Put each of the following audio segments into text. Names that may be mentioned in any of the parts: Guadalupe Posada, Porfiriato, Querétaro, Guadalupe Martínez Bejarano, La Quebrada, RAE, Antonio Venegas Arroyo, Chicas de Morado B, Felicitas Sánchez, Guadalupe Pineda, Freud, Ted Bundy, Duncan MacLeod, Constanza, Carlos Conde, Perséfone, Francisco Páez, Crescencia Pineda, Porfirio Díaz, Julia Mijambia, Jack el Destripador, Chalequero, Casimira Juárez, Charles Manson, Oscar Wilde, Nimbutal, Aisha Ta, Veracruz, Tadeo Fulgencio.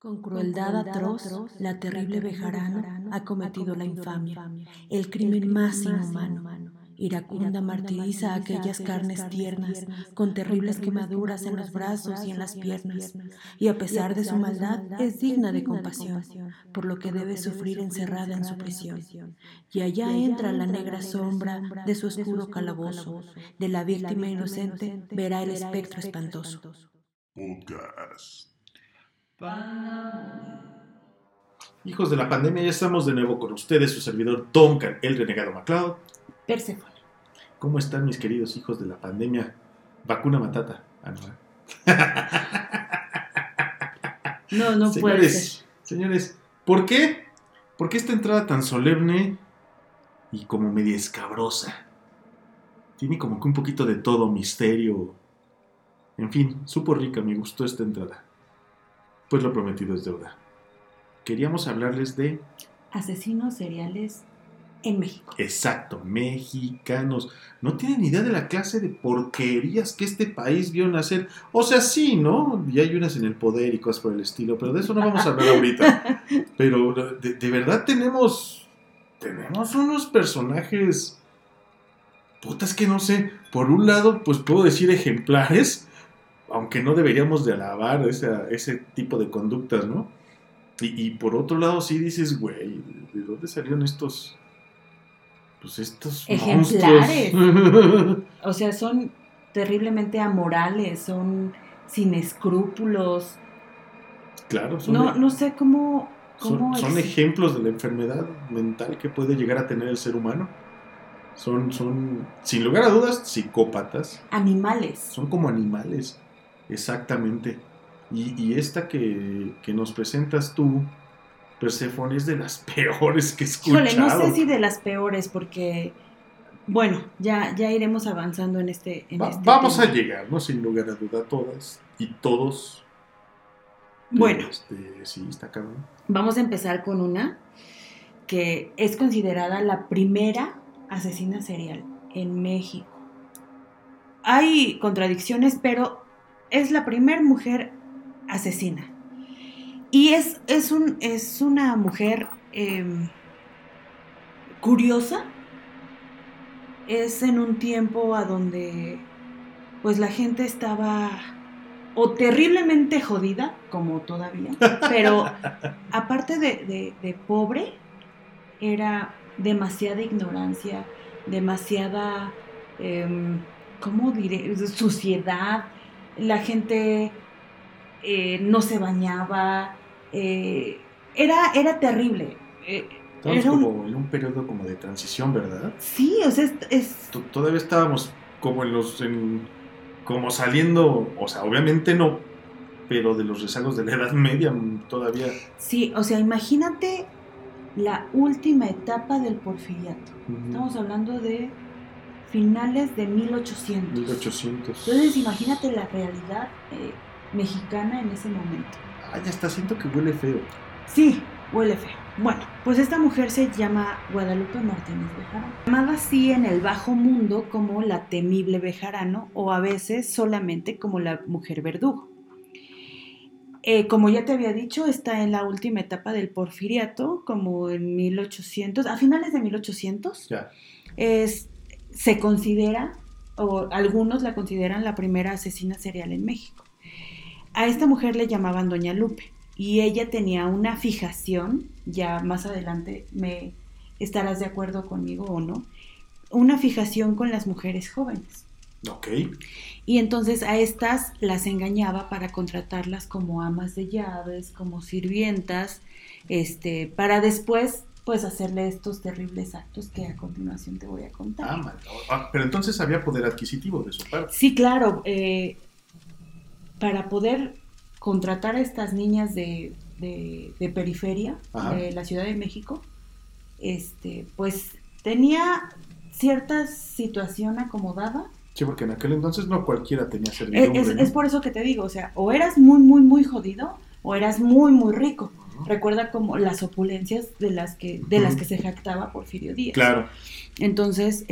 Con crueldad atroz, la terrible Bejarano ha cometido la infamia, el crimen más inhumano. Iracunda martiriza aquellas carnes tiernas, con terribles quemaduras en los brazos y en las piernas, y a pesar de su maldad es digna de compasión, por lo que debe sufrir encerrada en su prisión. Y allá entra la negra sombra de su oscuro calabozo, de la víctima inocente verá el espectro espantoso. Podcast. Hijos de la pandemia, ya estamos de nuevo con ustedes, su servidor Duncan, el renegado MacLeod. Perséfone. ¿Cómo están mis queridos hijos de la pandemia? Vacuna matata. No, puede ser. Señores, ¿por qué? ¿Por qué esta entrada tan solemne y como media escabrosa? Tiene como que un poquito de todo, misterio. En fin, supo rica, me gustó esta entrada. Pues lo prometido es deuda. Queríamos hablarles de... asesinos seriales... en México. Exacto, mexicanos. No tienen idea de la clase de porquerías que este país vio nacer. O sea, sí, ¿no? Y hay unas en el poder y cosas por el estilo, pero de eso no vamos a hablar ahorita. Pero de verdad tenemos unos personajes... putas que no sé. Por un lado, pues puedo decir ejemplares, aunque no deberíamos de alabar ese tipo de conductas, ¿no? Y por otro lado sí dices, güey, ¿de dónde salieron estos... pues estos ejemplares monstruos? O sea, son terriblemente amorales, son sin escrúpulos. Claro, son no sé cómo son ejemplos de la enfermedad mental que puede llegar a tener el ser humano. Son sin lugar a dudas psicópatas. Animales. Son como animales, exactamente. Y esta que nos presentas tú, Perséfone, es de las peores que he escuchado. Híjole, no sé si de las peores, porque, bueno, ya iremos avanzando en este tema. Vamos a llegar, ¿no? Sin lugar a duda, todas y todos. Bueno. Sí, está cabrón. Vamos a empezar con una que es considerada la primera asesina serial en México. Hay contradicciones, pero es la primera mujer asesina. Y es una mujer curiosa. Es en un tiempo a donde pues la gente estaba o terriblemente jodida, como todavía, pero aparte de pobre, era demasiada ignorancia, demasiada, ¿cómo diré?, suciedad. La gente no se bañaba, era terrible. Estábamos como en un periodo como de transición, ¿verdad? Sí, o sea, todavía estábamos como como saliendo, o sea, obviamente no, pero de los rezagos de la Edad Media todavía. Sí, o sea, imagínate la última etapa del Porfiriato. Uh-huh. Estamos hablando de finales de 1800. 1800. Entonces, imagínate la realidad mexicana en ese momento. Ah, ya está, siento que huele feo. Sí, huele feo. Bueno, pues esta mujer se llama Guadalupe Martínez Bejarano, llamada así en el bajo mundo como la temible Bejarano, o a veces solamente como la mujer verdugo. Como ya te había dicho, está en la última etapa del Porfiriato, como en 1800, a finales de 1800. Ya. Se considera, o algunos la consideran, la primera asesina serial en México. A esta mujer le llamaban Doña Lupe y ella tenía una fijación, ya más adelante me estarás de acuerdo conmigo o no, una fijación con las mujeres jóvenes. Ok. Y entonces a estas las engañaba para contratarlas como amas de llaves, como sirvientas, para después pues hacerle estos terribles actos que a continuación te voy a contar. Pero entonces había poder adquisitivo de su parte. Sí, claro, para poder contratar a estas niñas de periferia, ajá, de la Ciudad de México, pues tenía cierta situación acomodada. Sí, porque en aquel entonces no cualquiera tenía servidumbre. Es por eso que te digo, o sea, o eras muy, muy, muy jodido, o eras muy, muy rico. Uh-huh. Recuerda como las opulencias de las que se jactaba Porfirio Díaz. Claro. Entonces,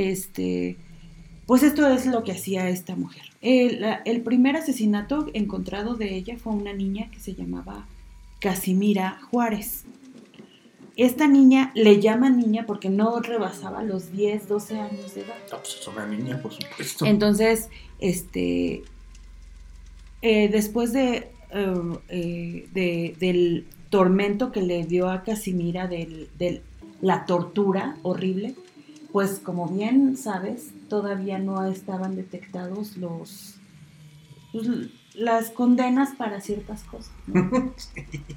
pues esto es lo que hacía esta mujer. El primer asesinato encontrado de ella fue una niña que se llamaba Casimira Juárez. Esta niña le llaman niña porque no rebasaba los 10, 12 años de edad. No, pues es una niña, por supuesto. Entonces, después del tormento que le dio a Casimira, de la tortura horrible, pues como bien sabes, todavía no estaban detectados las condenas para ciertas cosas, ¿no?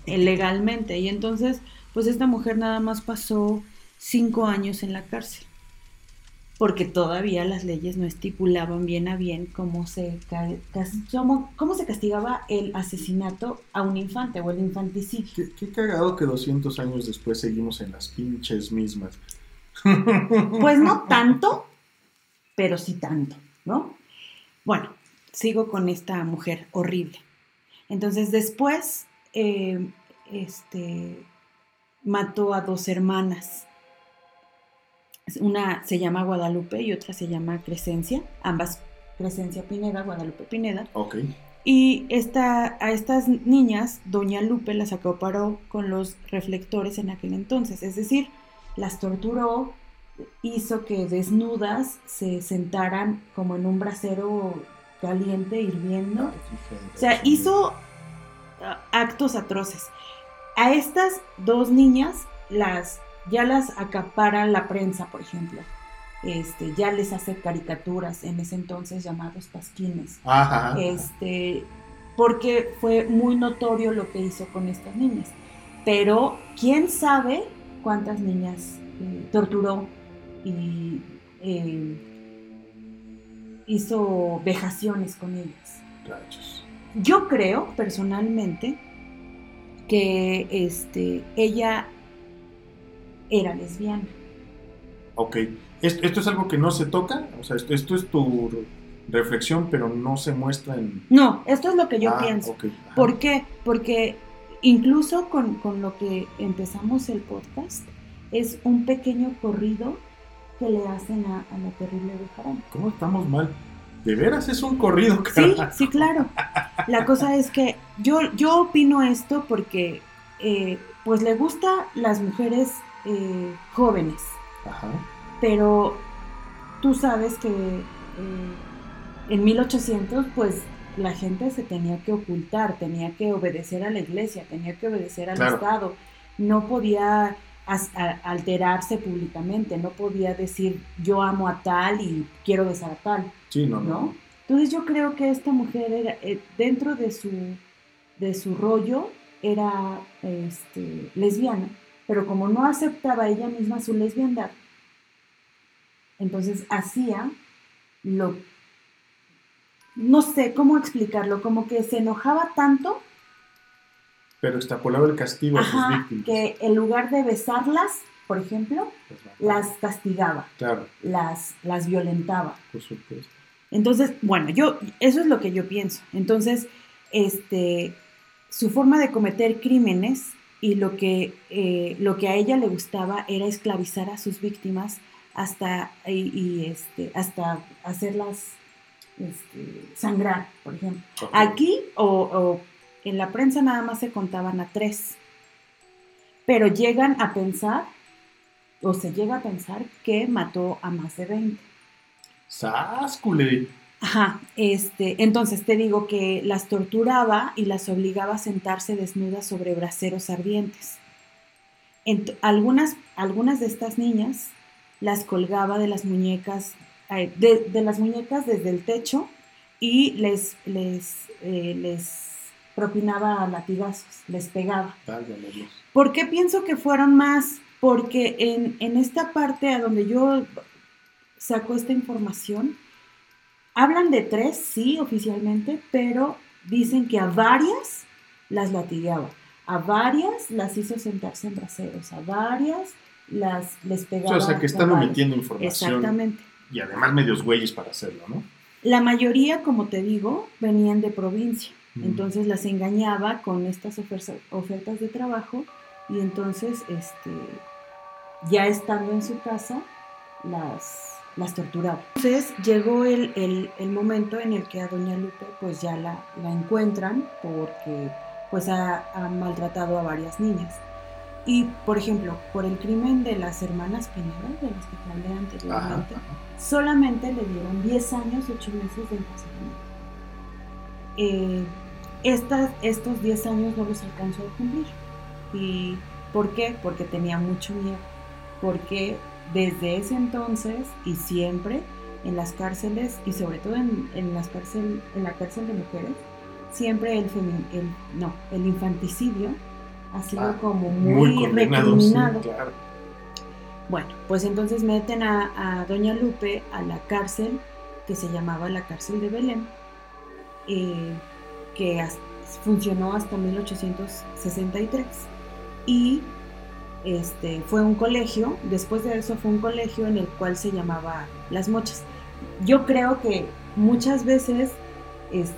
Legalmente. Y entonces, pues esta mujer nada más pasó 5 años en la cárcel, porque todavía las leyes no estipulaban bien a bien cómo se castigaba el asesinato a un infante o el infanticidio. Qué cagado que 200 años después seguimos en las pinches mismas. Pues no tanto, pero sí tanto, ¿no? Bueno, sigo con esta mujer horrible. Entonces después mató a 2 hermanas. Una se llama Guadalupe y otra se llama Crescencia, ambas Crescencia Pineda, Guadalupe Pineda. Okay. Y a estas niñas, Doña Lupe las acoparó con los reflectores en aquel entonces, es decir, las torturó, hizo que desnudas se sentaran como en un brasero caliente, hirviendo. O sea, hizo actos atroces. A estas 2 niñas ya las acapara la prensa, por ejemplo. Ya les hace caricaturas, en ese entonces llamados pasquines. Ajá. Porque fue muy notorio lo que hizo con estas niñas. Pero quién sabe cuántas niñas torturó y hizo vejaciones con ellas. Rayos. Yo creo, personalmente, que ella era lesbiana. Ok. ¿Esto es algo que no se toca? O sea, esto es tu reflexión, pero no se muestra en... No, esto es lo que yo pienso. Okay. ¿Por qué? Porque incluso con lo que empezamos el podcast, es un pequeño corrido que le hacen a la terrible Bejarano. ¿Cómo estamos mal? ¿De veras es un corrido, carajo? Sí, claro. La cosa es que yo opino esto porque pues le gusta las mujeres jóvenes. Ajá. Pero tú sabes que en 1800 pues la gente se tenía que ocultar, tenía que obedecer a la iglesia, tenía que obedecer al claro. Estado, no podía alterarse públicamente, no podía decir yo amo a tal y quiero besar a tal. Sí, no. Entonces yo creo que esta mujer era, dentro de su rollo era lesbiana, pero como no aceptaba ella misma su lesbiandad, entonces hacía lo... No sé cómo explicarlo, como que se enojaba tanto... Pero extrapolaba el castigo a sus víctimas. Que en lugar de besarlas, por ejemplo, las castigaba, claro. las violentaba. Por supuesto. Entonces, bueno, eso es lo que yo pienso. Entonces, su forma de cometer crímenes y lo que a ella le gustaba era esclavizar a sus víctimas hasta hacerlas sangrar, por ejemplo. Okay. Aquí o en la prensa nada más se contaban a 3, pero llegan a pensar, o se llega a pensar, que mató a más de 20. ¡Sáscule! Ajá, entonces te digo que las torturaba y las obligaba a sentarse desnudas sobre braseros ardientes. Algunas de estas niñas las colgaba de las muñecas, desde el techo y les propinaba latigazos, les pegaba. Válgame Dios. ¿Por qué pienso que fueron más? Porque en esta parte a donde yo saco esta información, hablan de 3, sí, oficialmente, pero dicen que a varias las latigaba, a varias las hizo sentarse en braseros, a varias les pegaba. O sea, que están omitiendo información. Exactamente. Y además medios güeyes para hacerlo, ¿no? La mayoría, como te digo, venían de provincia. Entonces las engañaba con estas ofertas de trabajo y entonces ya estando en su casa las torturaba. Entonces llegó el momento en el que a Doña Lupe pues ya la encuentran porque pues ha maltratado a varias niñas. Y, por ejemplo, por el crimen de las hermanas Pineda, de las que hablé anteriormente, solamente le dieron 10 años, 8 meses de encarcelamiento. Estos 10 años no los alcanzó a cumplir. ¿Y por qué? Porque tenía mucho miedo. Porque desde ese entonces y siempre en las cárceles, y sobre todo en la cárcel de mujeres, siempre el infanticidio ha sido como muy recriminado. Sí, claro. Bueno, pues entonces meten a Doña Lupe a la cárcel que se llamaba la cárcel de Belén, que funcionó hasta 1863, y fue un colegio. Después de eso fue un colegio en el cual se llamaba Las Mochas. Yo creo que muchas veces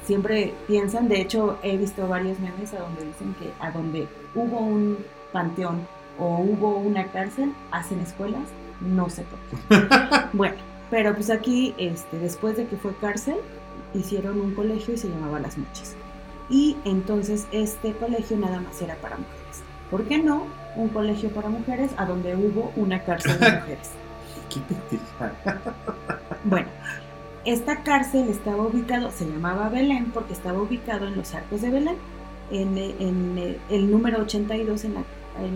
siempre piensan, de hecho he visto varios memes a donde dicen que a donde hubo un panteón o hubo una cárcel, hacen escuelas, no sé por qué. Bueno, pero pues aquí después de que fue cárcel, hicieron un colegio y se llamaba Las Mochas. Y entonces este colegio nada más era para mujeres. ¿Por qué no? Un colegio para mujeres a donde hubo una cárcel de mujeres. Bueno, esta cárcel estaba ubicado, se llamaba Belén porque estaba ubicado en los Arcos de Belén, en el número 82 en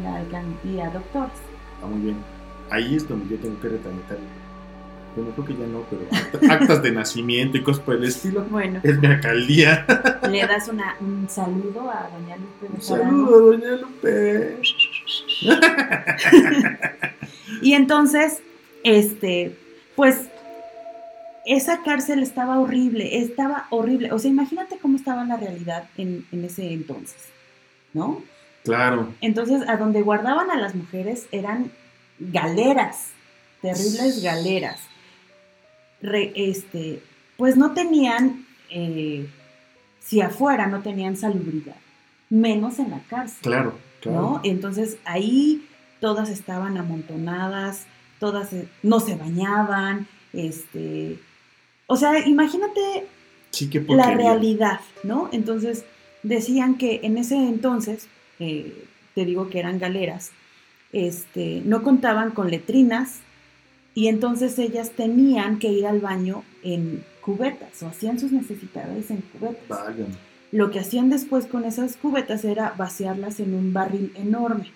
la alcaldía Doctores. Ah, muy bien. Ahí es donde yo tengo que retramitar. Bueno, creo que ya no, pero actas de nacimiento y cosas por el estilo. Bueno, es mi alcaldía. Le das un saludo a Doña Lupe. Un saludo a Doña Lupe. Y entonces, pues, esa cárcel estaba horrible. O sea, imagínate cómo estaba la realidad en ese entonces, ¿no? Claro. Entonces, a donde guardaban a las mujeres eran galeras, terribles galeras. Pues no tenían, si afuera no tenían salubridad, menos en la cárcel. Claro. ¿No? Entonces ahí todas estaban amontonadas, todas no se bañaban, o sea, imagínate la realidad, ¿no? Entonces decían que en ese entonces, te digo que eran galeras, no contaban con letrinas. Y entonces ellas tenían que ir al baño en cubetas, o hacían sus necesidades en cubetas. Vaya. Lo que hacían después con esas cubetas era vaciarlas en un barril enorme.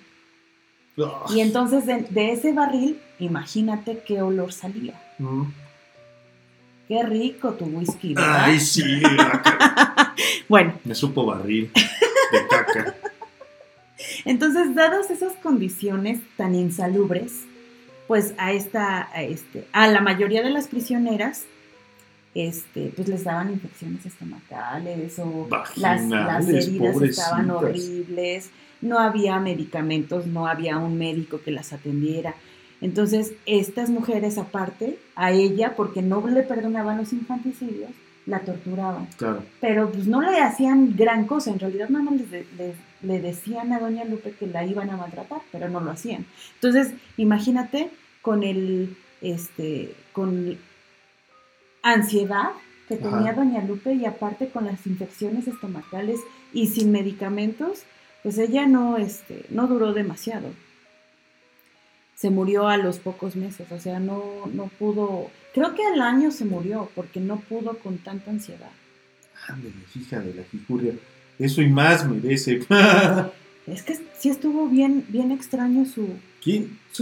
Ugh. Y entonces de ese barril, imagínate qué olor salía. Mm. Qué rico tu whisky, ¿verdad? Ay, sí. Bueno. Me supo barril de caca. Entonces, dadas esas condiciones tan insalubres, pues a la mayoría de las prisioneras, pues les daban infecciones estomacales o las heridas estaban horribles, no había medicamentos, no había un médico que las atendiera. Entonces, estas mujeres, aparte, a ella, porque no le perdonaban los infanticidios, la torturaban. Claro. Pero pues no le hacían gran cosa, en realidad nada más le decían a Doña Lupe que la iban a maltratar, pero no lo hacían. Entonces, imagínate con con ansiedad que tenía Doña Lupe y aparte con las infecciones estomacales y sin medicamentos, pues ella no duró demasiado. Se murió a los pocos meses, o sea, no pudo, creo que al año se murió porque no pudo con tanta ansiedad. Ándale, hija de la jicurria. Eso y más merece. Es que sí estuvo bien, bien extraño su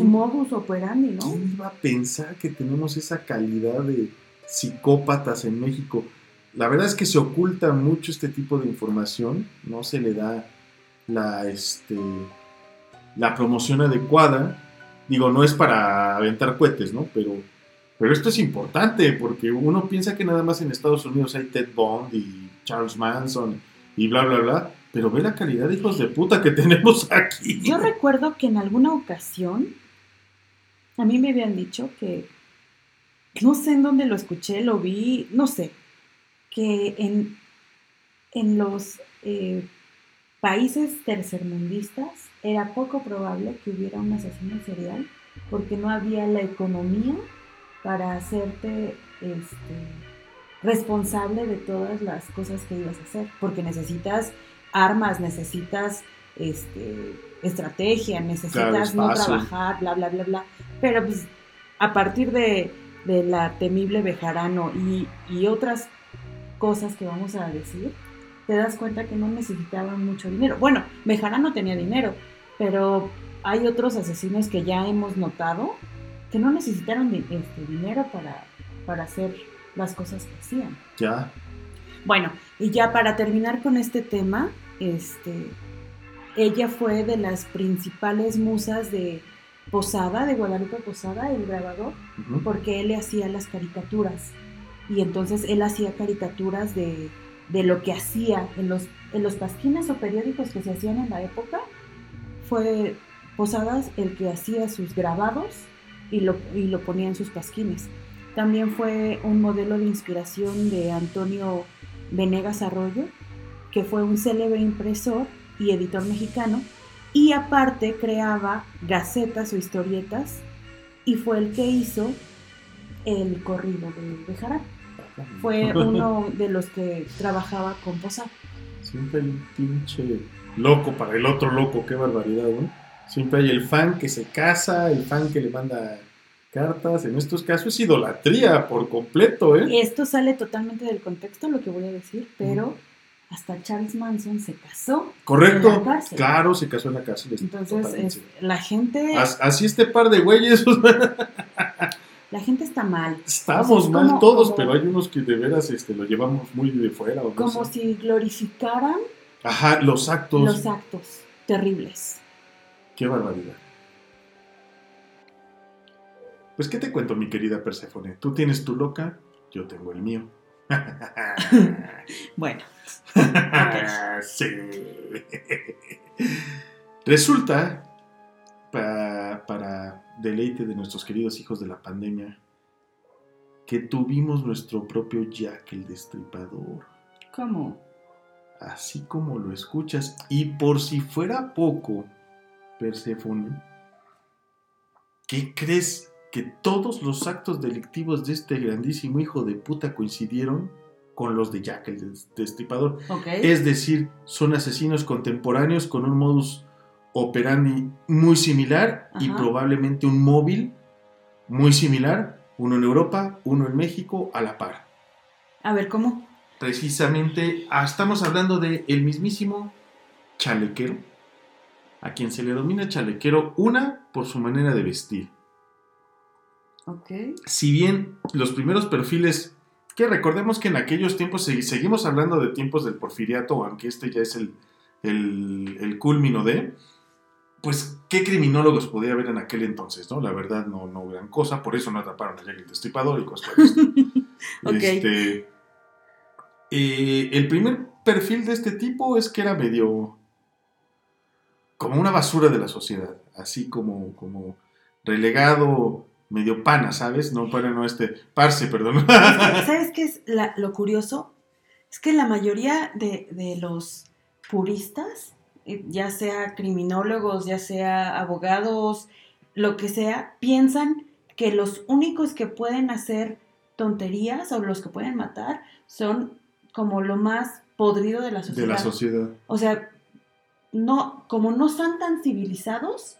modus operandi, ¿no? ¿Quién iba a pensar que tenemos esa calidad de psicópatas en México? La verdad es que se oculta mucho este tipo de información, no se le da la promoción adecuada. Digo, no es para aventar cohetes, ¿no? Pero esto es importante porque uno piensa que nada más en Estados Unidos hay Ted Bundy y Charles Manson y bla, bla, bla, pero ve la calidad de hijos de puta que tenemos aquí. Yo recuerdo que en alguna ocasión a mí me habían dicho que, no sé en dónde lo escuché, lo vi, no sé, que en los países tercermundistas era poco probable que hubiera un asesino serial porque no había la economía para hacerte responsable de todas las cosas que ibas a hacer, porque necesitas armas, necesitas estrategia, necesitas no trabajar, bla, bla, bla, bla. Pero pues a partir de la temible Bejarano y otras cosas que vamos a decir, te das cuenta que no necesitaban mucho dinero. Bueno, Bejarano tenía dinero, pero hay otros asesinos que ya hemos notado que no necesitaron dinero para hacer las cosas que hacían. Ya. Bueno, y ya para terminar con este tema, ella fue de las principales musas de Posada, de Guadalupe Posada, el grabador, uh-huh, porque él le hacía las caricaturas. Y entonces él hacía caricaturas de lo que hacía en los pasquines o periódicos que se hacían en la época. Fue Posadas el que hacía sus grabados y lo ponía en sus pasquines. También fue un modelo de inspiración de Antonio Venegas Arroyo, que fue un célebre impresor y editor mexicano, y aparte creaba gacetas o historietas, y fue el que hizo el corrido de Bejarano. Fue uno de los que trabajaba con Posada. Siempre el pinche loco para el otro loco, qué barbaridad, ¿no? Siempre hay el fan que se casa, el fan que le manda cartas. En estos casos es idolatría por completo, ¿eh? Esto sale totalmente del contexto, lo que voy a decir, pero hasta Charles Manson se casó. Correcto, en la cárcel. Claro, se casó en la cárcel. Entonces, la gente... Así este par de güeyes... La gente está mal. Estamos mal todos, pero hay unos que de veras lo llevamos muy de fuera. O no como sé. Si glorificaran... Ajá, los actos. Los actos terribles. Qué barbaridad. Pues, ¿qué te cuento, mi querida Perséfone? Tú tienes tu loca, yo tengo el mío. Bueno. Sí. Resulta, para deleite de nuestros queridos hijos de la pandemia, que tuvimos nuestro propio Jack el Destripador. ¿Cómo? Así como lo escuchas. Y por si fuera poco, Perséfone, ¿qué crees? Que todos los actos delictivos de este grandísimo hijo de puta coincidieron con los de Jack el Destripador. Okay. Es decir, son asesinos contemporáneos con un modus operandi muy similar. Ajá. Y probablemente un móvil muy similar, uno en Europa, uno en México, a la par. A ver, ¿cómo? Precisamente, estamos hablando de el mismísimo Chalequero, a quien se le denomina Chalequero, una por su manera de vestir. Okay. Si bien los primeros perfiles, que recordemos que en aquellos tiempos, seguimos hablando de tiempos del porfiriato, aunque ya es el culmino de, pues, ¿qué criminólogos podía haber en aquel entonces? ¿No? La verdad, no gran cosa, por eso no atraparon a Jack el Destripador y cosas por esto. Okay. El primer perfil de este tipo es que era medio como una basura de la sociedad, así como relegado... Medio pana, ¿sabes? No, para no parce, perdón. ¿Sabes qué es lo curioso? Es que la mayoría de los puristas, ya sea criminólogos, ya sea abogados, lo que sea, piensan que los únicos que pueden hacer tonterías o los que pueden matar son como lo más podrido de la sociedad. De la sociedad. O sea, no, como no son tan civilizados,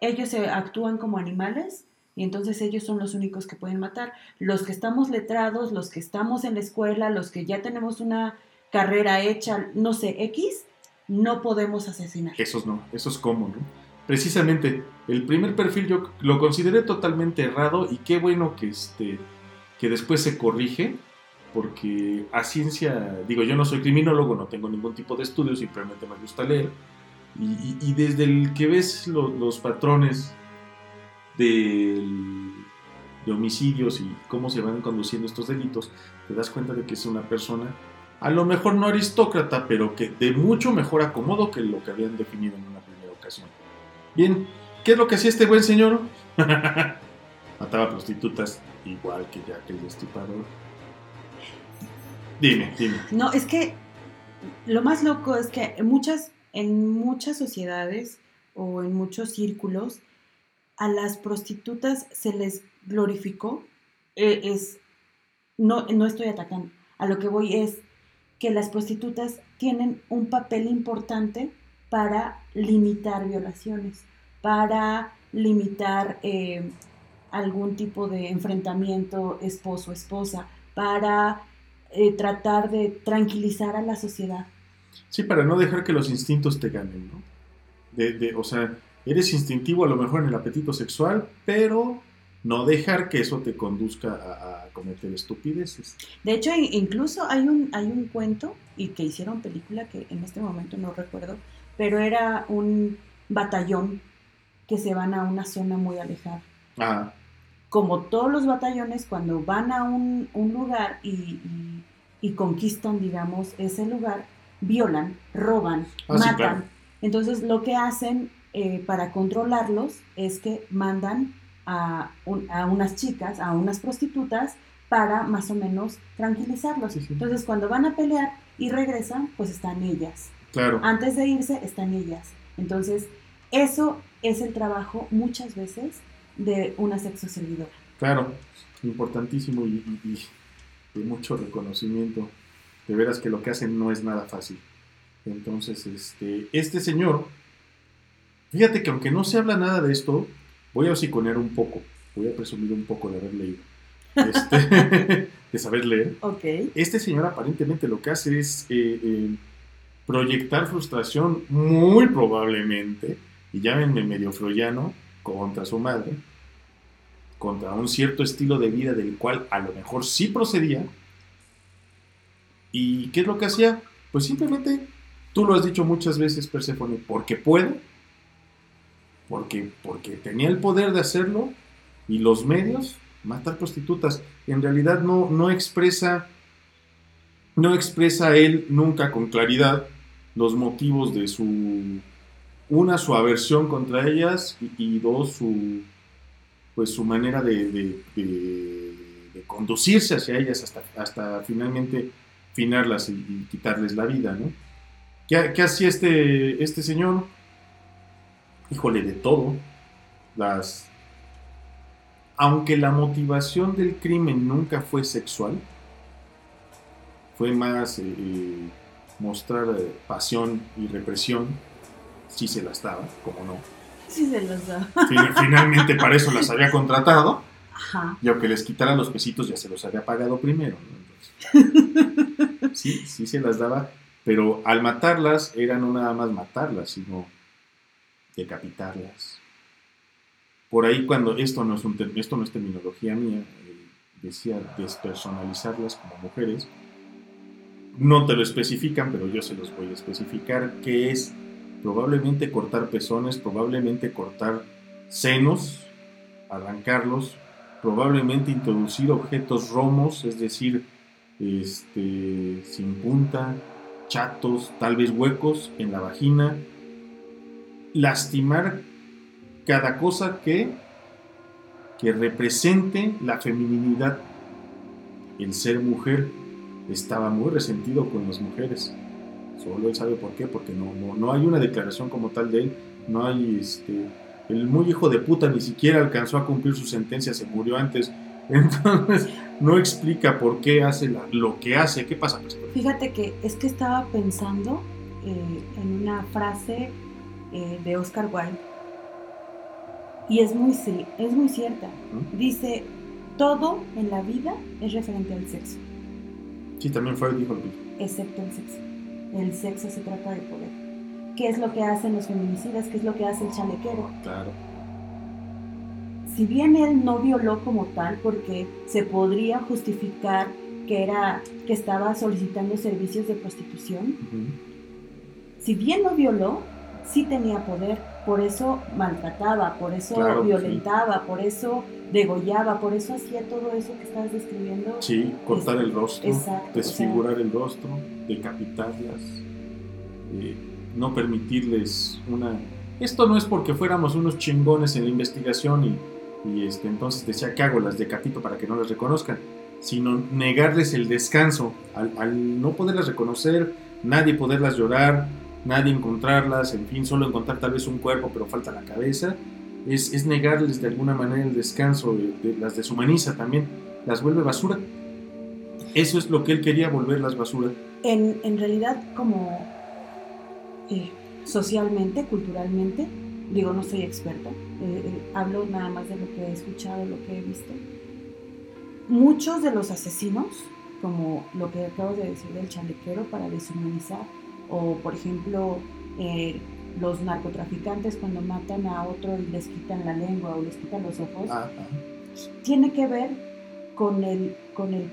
ellos se actúan como animales. Y entonces ellos son los únicos que pueden matar. Los que estamos letrados, los que estamos en la escuela, los que ya tenemos una carrera hecha, no sé, X, no podemos asesinar. Esos no, esos cómo, ¿no? Precisamente, el primer perfil yo lo consideré totalmente errado y qué bueno que después se corrige, porque a ciencia, digo, yo no soy criminólogo, no tengo ningún tipo de estudio, simplemente me gusta leer. Y desde el que ves los patrones... De homicidios y cómo se van conduciendo estos delitos, te das cuenta de que es una persona, a lo mejor no aristócrata, pero que de mucho mejor acomodo que lo que habían definido en una primera ocasión. Bien, ¿qué es lo que hacía este buen señor? Mataba prostitutas, igual que Jack el Destripador. Dime. No, es que lo más loco es que en muchas sociedades o en muchos círculos a las prostitutas se les glorificó, no estoy atacando, a lo que voy es que las prostitutas tienen un papel importante para limitar violaciones, para limitar algún tipo de enfrentamiento esposo-esposa, para tratar de tranquilizar a la sociedad. Sí, para no dejar que los instintos te ganen, ¿no? O sea, eres instintivo a lo mejor en el apetito sexual, pero no dejar que eso te conduzca a cometer estupideces. De hecho, incluso hay un cuento, y que hicieron película, que en este momento no recuerdo, pero era un batallón que se van a una zona muy alejada. Ah. Como todos los batallones, cuando van a un lugar y conquistan, digamos, ese lugar, violan, roban, matan. Sí, claro. Entonces, lo que hacen para controlarlos es que mandan a unas chicas, a unas prostitutas, para más o menos tranquilizarlos. Sí, sí. Entonces, cuando van a pelear y regresan, pues están ellas. Claro. Antes de irse, están ellas. Entonces, eso es el trabajo muchas veces de una sexoservidora. Claro, importantísimo y de mucho reconocimiento. De veras que lo que hacen no es nada fácil. Entonces, este señor, fíjate que aunque no se habla nada de esto, voy a hociconear un poco, voy a presumir un poco de haber leído, de saber leer. Okay. Este señor aparentemente lo que hace es proyectar frustración, muy probablemente, y llámenme medio freudiano, contra su madre, contra un cierto estilo de vida del cual a lo mejor sí procedía. ¿Y qué es lo que hacía? Pues simplemente, tú lo has dicho muchas veces, Perséfone, porque puede, porque tenía el poder de hacerlo y los medios, matar prostitutas. En realidad no expresa él nunca con claridad los motivos de su, una, su aversión contra ellas y dos, su manera de conducirse hacia ellas hasta finalmente finarlas y quitarles la vida, ¿no? ¿Qué hacía este señor? Híjole, de todo. Aunque la motivación del crimen nunca fue sexual, fue más mostrar pasión y represión. Sí se las daba, como no. Sí se las daba. Finalmente para eso las había contratado. Ajá. Y aunque les quitaran los pesitos ya se los había pagado primero, ¿no? Entonces, sí se las daba, pero al matarlas era no nada más matarlas, sino decapitarlas. Por ahí cuando, esto no es terminología mía, decía despersonalizarlas como mujeres. No te lo especifican, pero yo se los voy a especificar, que es probablemente cortar pezones, probablemente cortar senos, arrancarlos, probablemente introducir objetos romos, es decir, sin punta, chatos, tal vez huecos en la vagina, lastimar cada cosa que represente la feminidad. El ser mujer estaba muy resentido con las mujeres. Solo él sabe por qué, porque no hay una declaración como tal de él, no hay el muy hijo de puta ni siquiera alcanzó a cumplir su sentencia, se murió antes, entonces no explica por qué hace lo que hace. ¿Qué pasa? Fíjate que es que estaba pensando en una frase de Oscar Wilde y es muy cierta. ¿Mm? Dice, todo en la vida es referente al sexo. Sí, también Freud dijo lo mismo. Excepto el sexo. El sexo se trata de poder. ¿Qué es lo que hacen los feminicidas? ¿Qué es lo que hace el chalequero? Claro. Si bien él no violó como tal, porque se podría justificar que estaba solicitando servicios de prostitución, uh-huh. Si bien no violó, sí tenía poder. Por eso maltrataba, por eso claro, violentaba, sí. Por eso degollaba, por eso hacía todo eso que estabas describiendo. Sí, cortar el rostro, exacto, desfigurar, o sea, el rostro, decapitarlas, no permitirles una... Esto no es porque fuéramos unos chingones en la investigación y entonces decía, ¿qué hago? Las decapito para que no las reconozcan, sino negarles el descanso, al no poderlas reconocer, nadie poderlas llorar, nadie encontrarlas, en fin, solo encontrar tal vez un cuerpo, pero falta la cabeza. Es negarles de alguna manera el descanso, las deshumaniza también, las vuelve basura. Eso es lo que él quería, volver las basuras. En realidad, como socialmente, culturalmente, digo, no soy experta, hablo nada más de lo que he escuchado, lo que he visto. Muchos de los asesinos, como lo que acabo de decir del chalequero para deshumanizar, o por ejemplo los narcotraficantes cuando matan a otro y les quitan la lengua o les quitan los ojos, tiene que ver con el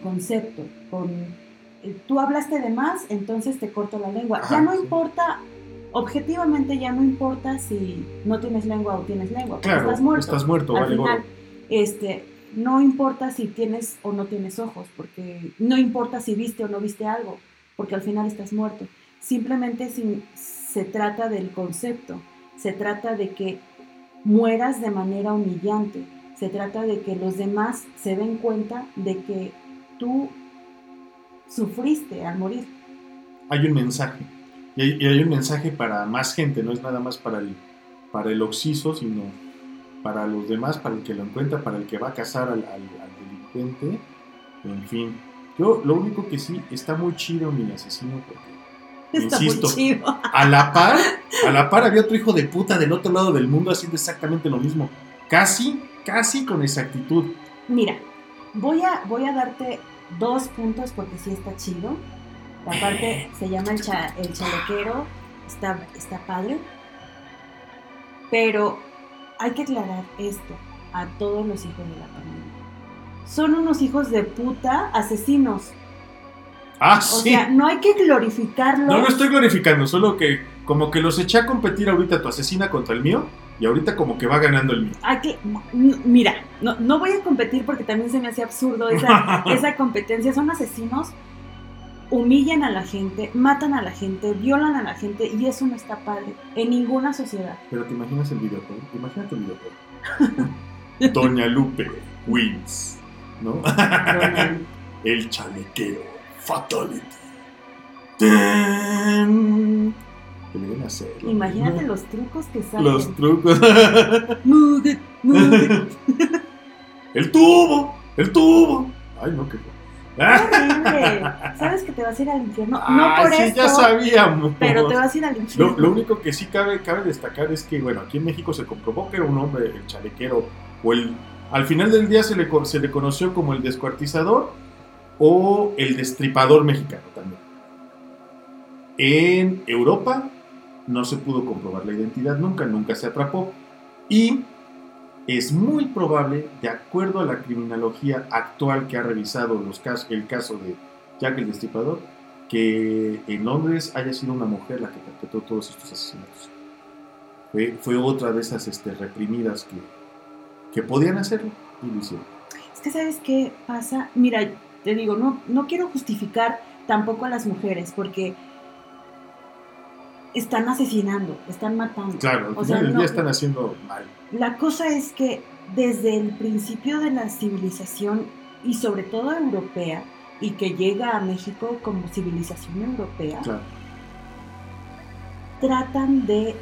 concepto, tú hablaste de más, entonces te corto la lengua. Ajá, ya no importa, objetivamente ya no importa si no tienes lengua o tienes lengua, claro, porque estás muerto. Al vale, final, no importa si tienes o no tienes ojos, porque no importa si viste o no viste algo, porque al final estás muerto. Simplemente se trata del concepto, se trata de que mueras de manera humillante, se trata de que los demás se den cuenta de que tú sufriste al morir. Hay un mensaje, y hay un mensaje para más gente, no es nada más para el occiso, sino para los demás, para el que lo encuentra, para el que va a cazar al delincuente, en fin. Yo lo único que sí, está muy chido Mi asesino, porque está, insisto, a la par había otro hijo de puta del otro lado del mundo haciendo exactamente lo mismo, casi con exactitud. Mira, voy a darte 2 puntos porque sí está chido. La parte se llama el chalequero, está padre, pero hay que aclarar esto a todos los hijos de la familia. Son unos hijos de puta asesinos. Ah, o sí. Sea, no hay que glorificarlos. No lo estoy glorificando, solo que como que los eché a competir ahorita tu asesina contra el mío, y ahorita como que va ganando el mío. Mira, no voy a competir porque también se me hace absurdo esa competencia. Son asesinos, humillan a la gente, matan a la gente, violan a la gente, y eso no está padre en ninguna sociedad. Pero te imaginas el videojuego, imagínate el videojuego. Doña Lupe wins, ¿no? El chalequeo. Fatality. Deberían hacerlo. Imagínate, ¿no?, los trucos que salen. Los trucos. Move it, move it. El tubo. Ay, no, qué horrible. Sabes que te vas a ir al infierno. No por eso. Sí, ya sabíamos. Pero te vas a ir al infierno. Lo único que sí cabe destacar es que, bueno, aquí en México se comprobó que era un hombre, el chalequero, o el. Al final del día se le conoció como el descuartizador. O el destripador mexicano también. En Europa no se pudo comprobar la identidad, nunca se atrapó. Y es muy probable, de acuerdo a la criminología actual que ha revisado el caso de Jack el Destripador, que en Londres haya sido una mujer la que perpetró todos estos asesinatos. Fue otra de esas reprimidas que podían hacerlo y lo hicieron. Es que, ¿sabes qué pasa? Mira, te digo, no quiero justificar tampoco a las mujeres, porque están asesinando, están matando. Claro, o sea, ya están haciendo mal. La cosa es que desde el principio de la civilización, y sobre todo europea, y que llega a México como civilización europea, claro, tratan de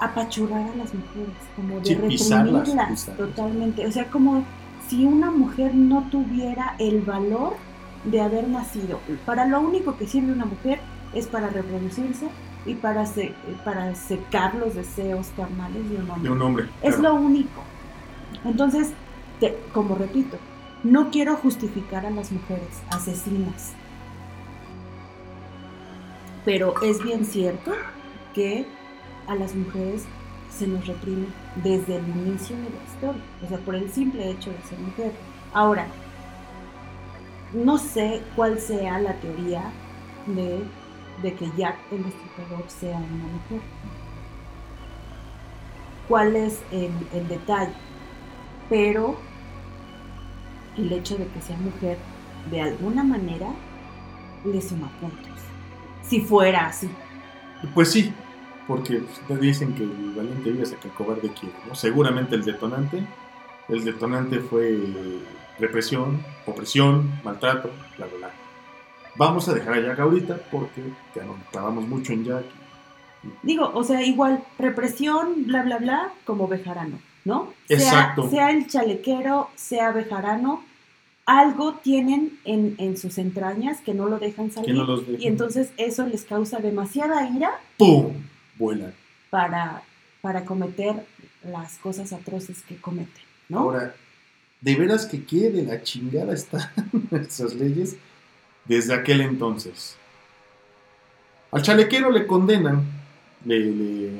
apachurrar a las mujeres, como de reprimirlas, pisarlas totalmente. O sea, como si una mujer no tuviera el valor de haber nacido. Para lo único que sirve una mujer es para reproducirse y para secar los deseos carnales de un hombre. Es claro, lo único. Entonces, como repito, no quiero justificar a las mujeres asesinas, pero es bien cierto que a las mujeres se nos reprime desde el inicio de la historia, o sea, por el simple hecho de ser mujer. Ahora, no sé cuál sea la teoría de que Jack el Destripador sea una mujer. ¿Cuál es el detalle? Pero el hecho de que sea mujer, de alguna manera, le suma puntos. Si fuera así. Pues sí. Porque te dicen que el valiente vive hasta que el cobarde quiere, ¿no? Seguramente el detonante fue represión, opresión, maltrato, bla, bla, bla. Vamos a dejar a Jack ahorita porque ya nos clavamos mucho en Jack. Digo, o sea, igual, represión, bla, bla, bla, como Bejarano, ¿no? Exacto. Sea el chalequero, sea Bejarano, algo tienen en sus entrañas que no lo dejan salir. No los dejan. Y entonces eso les causa demasiada ira. ¡Pum! Vuelan. Para cometer las cosas atroces que cometen, ¿no? Ahora, de veras que qué de la chingada están esas leyes desde aquel entonces. Al chalequero le condenan, le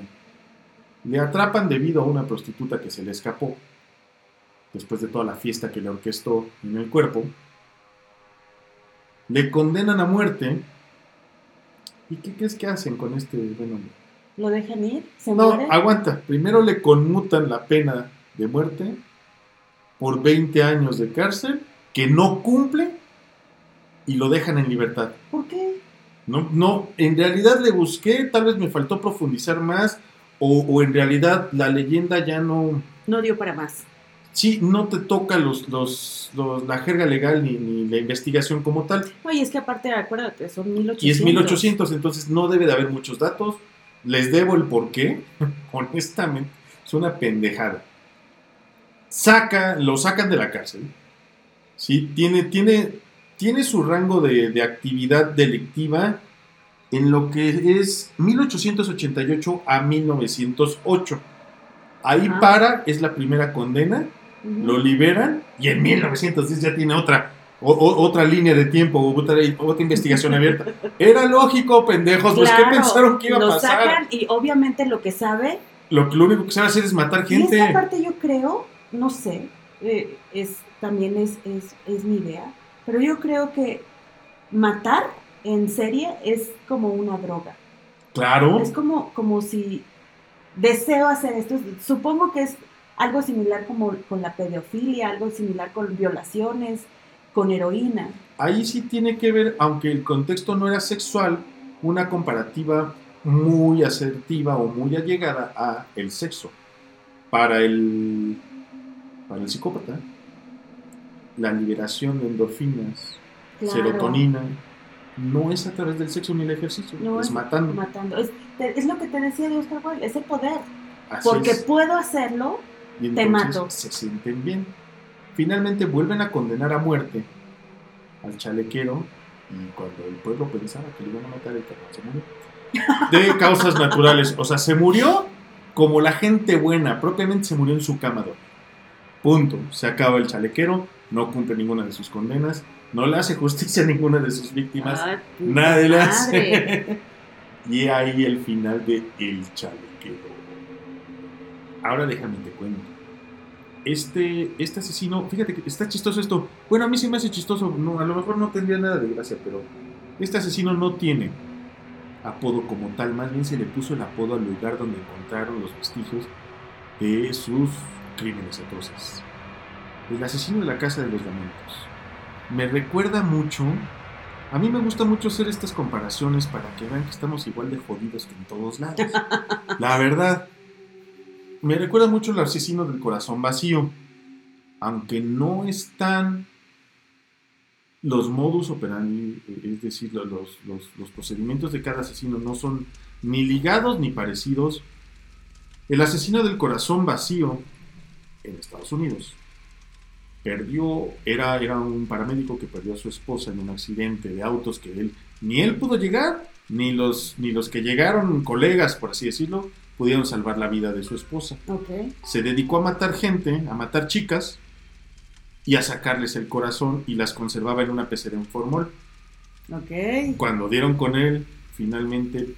atrapan debido a una prostituta que se le escapó después de toda la fiesta que le orquestó en el cuerpo. Le condenan a muerte. ¿Y qué crees que hacen con este buen hombre? ¿Lo dejan ir? ¿Se muere? No, aguanta. Primero le conmutan la pena de muerte por 20 años de cárcel, que no cumple, y lo dejan en libertad. ¿Por qué? No, en realidad le busqué, tal vez me faltó profundizar más, o en realidad la leyenda ya no... No dio para más. Sí, no te toca la jerga legal ni la investigación como tal. Oye, es que aparte, acuérdate, son 1800. Y es 1800, entonces no debe de haber muchos datos. Les debo el porqué, honestamente, es una pendejada. Lo sacan de la cárcel, ¿sí? Tiene su rango de actividad delictiva en lo que es 1888 a 1908. Ahí para, es la primera condena, lo liberan y en 1910 ya tiene otra línea de tiempo, otra investigación abierta. Era lógico, pendejos, pues claro, ¿qué pensaron que iba a pasar? Lo sacan y obviamente lo que sabe... Lo único que sabe hacer es matar gente. Y esta parte yo creo, no sé, también es mi idea, pero yo creo que matar en serie es como una droga. Claro. Es como si deseo hacer esto, supongo que es algo similar como con la pedofilia, algo similar con violaciones, con heroína. Ahí sí tiene que ver, aunque el contexto no era sexual, una comparativa muy asertiva o muy allegada a el sexo. Para el psicópata, la liberación de endorfinas, claro, serotonina, no es a través del sexo ni el ejercicio, no, es matando. Es lo que te decía de Oscar Wilde, es el poder. Así porque es. Puedo hacerlo, y te mato. Se sienten bien. Finalmente vuelven a condenar a muerte al chalequero, y cuando el pueblo pensaba que le iban a matar, el cabrón se murió de causas naturales. O sea, se murió como la gente buena, propiamente se murió en su cama. Punto. Se acaba el chalequero, no cumple ninguna de sus condenas, no le hace justicia a ninguna de sus víctimas, nadie le hace. Y ahí el final de El Chalequero. Ahora déjame te cuento. Este asesino, fíjate que está chistoso esto. Bueno, a mí sí me hace chistoso, no, a lo mejor no tendría nada de gracia, pero este asesino no tiene apodo como tal, más bien se le puso el apodo al lugar donde encontraron los vestigios de sus crímenes atroces. El asesino de la Casa de los Lamentos. Me recuerda mucho, a mí me gusta mucho hacer estas comparaciones para que vean que estamos igual de jodidos que en todos lados. La verdad. Me recuerda mucho al asesino del Corazón Vacío, aunque no están los modus operandi, es decir, los procedimientos de cada asesino no son ni ligados ni parecidos. El asesino del Corazón Vacío en Estados Unidos era un paramédico que perdió a su esposa en un accidente de autos que ni él pudo llegar, ni los que llegaron, colegas, por así decirlo, pudieron salvar la vida de su esposa. Okay. Se dedicó a matar gente, a matar chicas y a sacarles el corazón, y las conservaba en una pecera en formol. Okay. Cuando dieron con él, finalmente,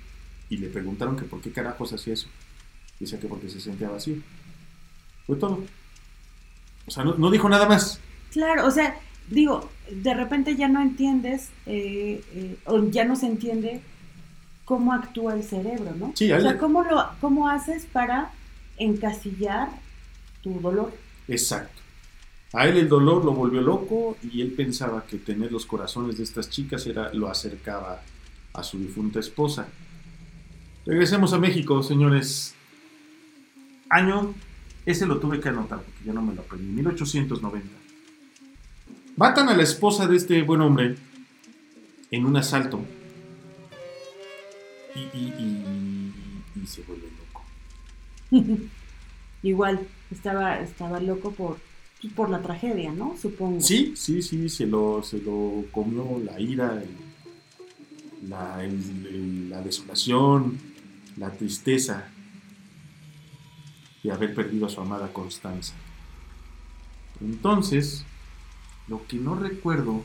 y le preguntaron que por qué carajos hacía eso, decía que porque se sentía vacío. Fue todo. O sea, no dijo nada más. Claro, o sea, digo, de repente ya no entiendes, o ya no se entiende cómo actúa el cerebro, ¿no? Sí, o sea, ¿cómo haces para encasillar tu dolor? Exacto. A él el dolor lo volvió loco, y él pensaba que tener los corazones de estas chicas lo acercaba a su difunta esposa. Regresemos a México, señores. Año, ese lo tuve que anotar porque yo no me lo aprendí, 1890. Matan a la esposa de este buen hombre en un asalto. Y se vuelve loco. Igual, estaba loco por por la tragedia, ¿no? Supongo. Sí, se lo comió la ira, la desolación, la tristeza de haber perdido a su amada Constanza. Entonces, lo que no recuerdo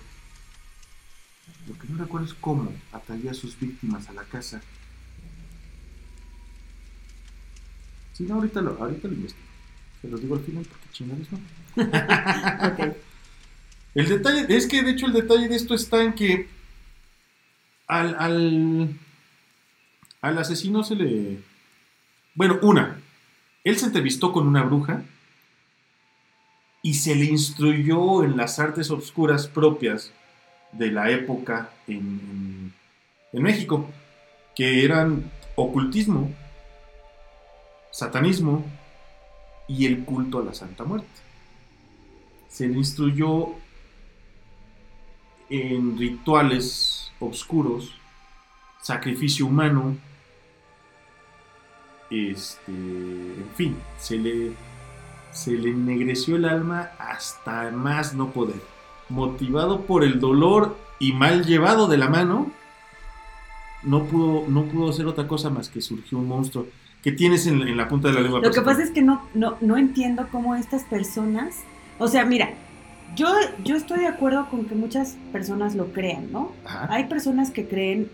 es cómo atraía a sus víctimas a la casa. Si no, ahorita lo investigo. Se los digo al final porque chingados no. Okay. El detalle es que, de hecho, el detalle de esto está en que al asesino se le... Bueno, él se entrevistó con una bruja y se le instruyó en las artes oscuras propias de la época en México, que eran ocultismo, satanismo y el culto a la Santa Muerte. Se le instruyó en rituales oscuros, sacrificio humano, en fin, se le ennegreció el alma hasta más no poder, motivado por el dolor y mal llevado de la mano. No pudo hacer otra cosa más que surgió un monstruo que tienes en la punta de la lengua. Lo que pasa es que no entiendo cómo estas personas, o sea, mira, yo estoy de acuerdo con que muchas personas lo crean, ¿no? Ajá. Hay personas que creen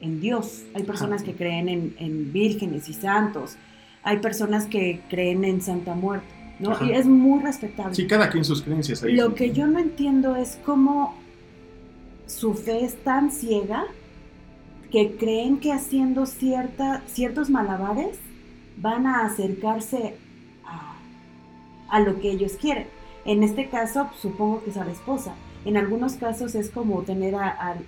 en Dios, hay personas Ajá. que creen en vírgenes y santos, hay personas que creen en Santa Muerte, ¿no? Ajá. Y es muy respetable. Sí, cada quien sus creencias. Ahí lo que yo no entiendo es cómo su fe es tan ciega que creen que haciendo ciertos malabares van a acercarse a lo que ellos quieren. En este caso, supongo que es a la esposa. En algunos casos es como tener al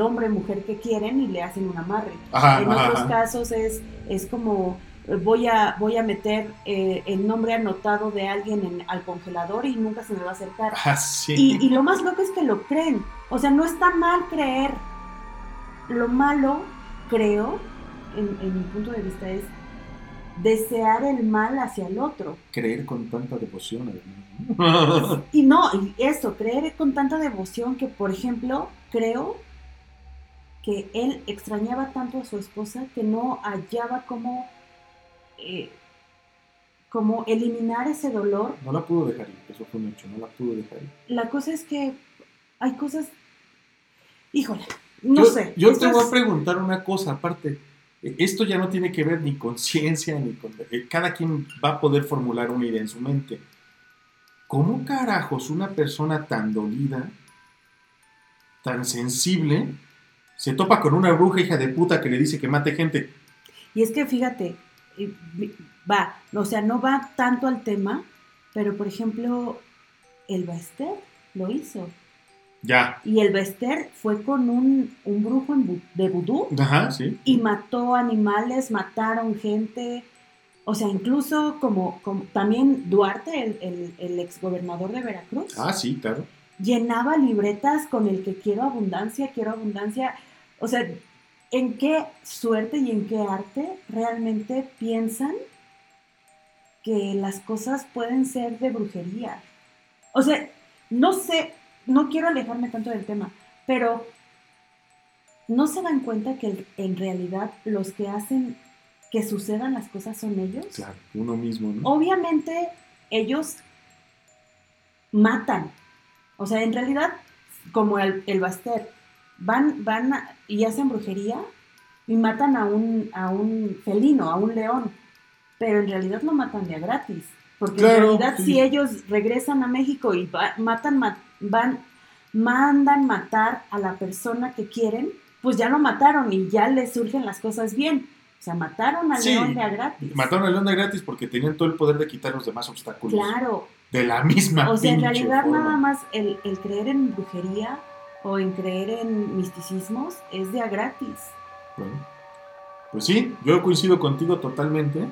hombre, mujer que quieren y le hacen un amarre. Ajá, en otros casos es como voy a meter el nombre anotado de alguien al congelador y nunca se me va a acercar. Ah, sí. Y lo más loco es que lo creen. O sea, no está mal creer. Lo malo, creo, en mi punto de vista, es desear el mal hacia el otro. Creer con tanta devoción, además. Creer con tanta devoción que, por ejemplo, creo que él extrañaba tanto a su esposa que no hallaba cómo eliminar ese dolor. No la pudo dejar ir, eso fue un hecho, no la pudo dejar ir. La cosa es que hay cosas... Híjole... Yo te voy a preguntar una cosa aparte. Esto ya no tiene que ver ni con ciencia, ni con... Cada quien va a poder formular una idea en su mente. ¿Cómo carajos una persona tan dolida, tan sensible, se topa con una bruja hija de puta que le dice que mate gente? Y es que fíjate, no va tanto al tema, pero por ejemplo, el Bastet lo hizo. Ya. Y el Bester fue con un brujo de vudú. Ajá, sí. Y mató animales, mataron gente. O sea, incluso como también Duarte, el exgobernador de Veracruz. Ah, sí, claro. Llenaba libretas con el que quiero abundancia, quiero abundancia. O sea, ¿en qué suerte y en qué arte realmente piensan que las cosas pueden ser de brujería? O sea, no sé... No quiero alejarme tanto del tema, pero ¿no se dan cuenta que en realidad los que hacen que sucedan las cosas son ellos? Claro, uno mismo, ¿no? Obviamente ellos matan. O sea, en realidad, como el Baster, van y hacen brujería y matan a un felino, a un león, pero en realidad lo matan de a gratis. Porque claro, en realidad sí. Si ellos regresan a México y mandan matar a la persona que quieren, pues ya lo mataron y ya les surgen las cosas bien. O sea, mataron al león de a gratis. Mataron al león de a gratis porque tenían todo el poder de quitar los demás obstáculos. Claro. De la misma. O sea, en realidad nada más el creer en brujería o en creer en misticismos es de a gratis. Bueno, pues sí, yo coincido contigo totalmente.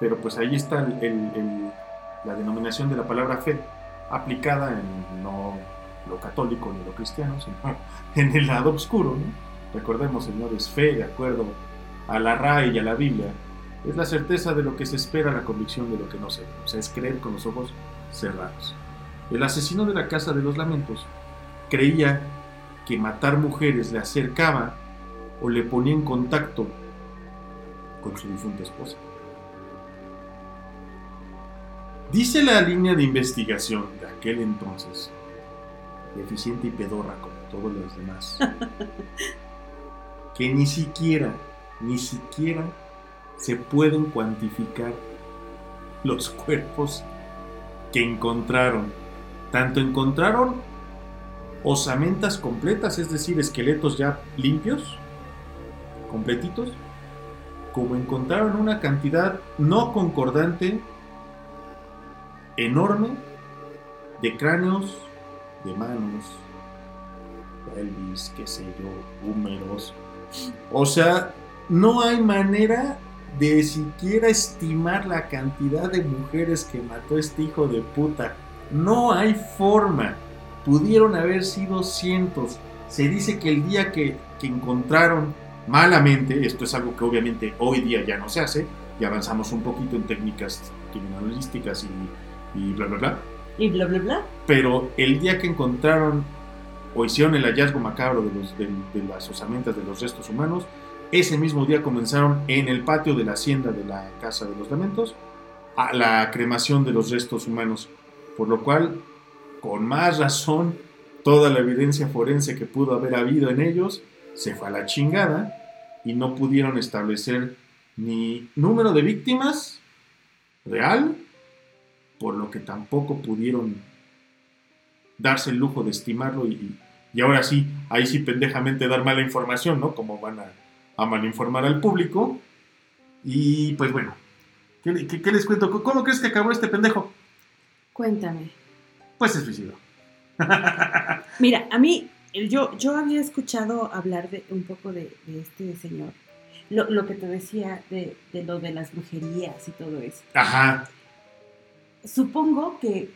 Pero pues ahí está la denominación de la palabra fe, aplicada en no lo católico ni lo cristiano, sino en el lado oscuro, ¿no? Recordemos, señores, fe de acuerdo a la RAE y a la Biblia es la certeza de lo que se espera, la convicción de lo que no se ve, o sea, es creer con los ojos cerrados. El asesino de la Casa de los Lamentos creía que matar mujeres le acercaba o le ponía en contacto con su difunta esposa. Dice la línea de investigación de aquel entonces, deficiente y pedorra como todos los demás, que ni siquiera se pueden cuantificar los cuerpos que encontraron. Tanto encontraron osamentas completas, es decir, esqueletos ya limpios, completitos, como encontraron una cantidad no concordante, enorme, de cráneos, de manos, pelvis, qué sé yo, húmeros. O sea, no hay manera de siquiera estimar la cantidad de mujeres que mató este hijo de puta. No hay forma. Pudieron haber sido cientos. Se dice que el día que encontraron malamente, esto es algo que obviamente hoy día ya no se hace, ya avanzamos un poquito en técnicas criminalísticas y bla bla bla. Y bla bla bla. Pero el día que encontraron o hicieron el hallazgo macabro de las osamentas de los restos humanos, ese mismo día comenzaron en el patio de la hacienda de la Casa de los Lamentos a la cremación de los restos humanos, por lo cual, con más razón, toda la evidencia forense que pudo haber habido en ellos se fue a la chingada y no pudieron establecer ni número de víctimas real, por lo que tampoco pudieron darse el lujo de estimarlo y ahora sí, ahí sí pendejamente dar mala información, ¿no? Como van a malinformar al público. Y pues bueno, ¿qué les cuento? ¿Cómo crees que acabó este pendejo? Cuéntame. Pues se suicidó. Mira, a mí, yo había escuchado hablar un poco de este señor, lo que te decía de lo de las brujerías y todo eso. Ajá. Supongo que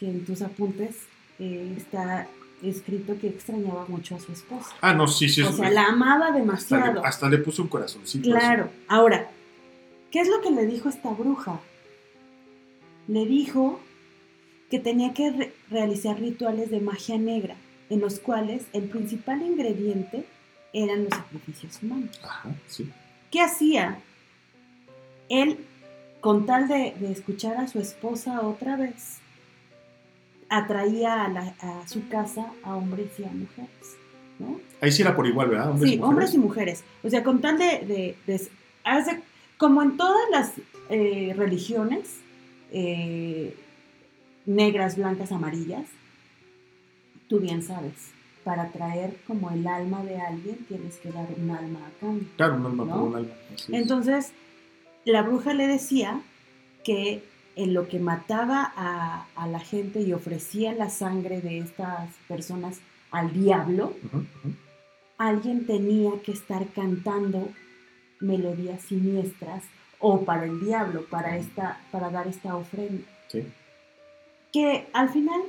en tus apuntes está escrito que extrañaba mucho a su esposa. Ah, no, sí. O sea, la amaba demasiado. Hasta le puso un corazoncito. Claro. Así. Ahora, ¿qué es lo que le dijo esta bruja? Le dijo que tenía que realizar rituales de magia negra, en los cuales el principal ingrediente eran los sacrificios humanos. Ajá, sí. ¿Qué hacía? Él, con tal de escuchar a su esposa otra vez, atraía a su casa a hombres y a mujeres, ¿no? Ahí sí era por igual, ¿verdad? Hombres, sí, y hombres y mujeres. O sea, con tal de como en todas las religiones, negras, blancas, amarillas, tú bien sabes, para traer como el alma de alguien tienes que dar un alma a cambio. Claro, un alma, ¿no?, por un alma. Entonces, la bruja le decía que en lo que mataba a la gente y ofrecía la sangre de estas personas al diablo, uh-huh, uh-huh, alguien tenía que estar cantando melodías siniestras o para el diablo, para dar esta ofrenda. Sí. Que al final,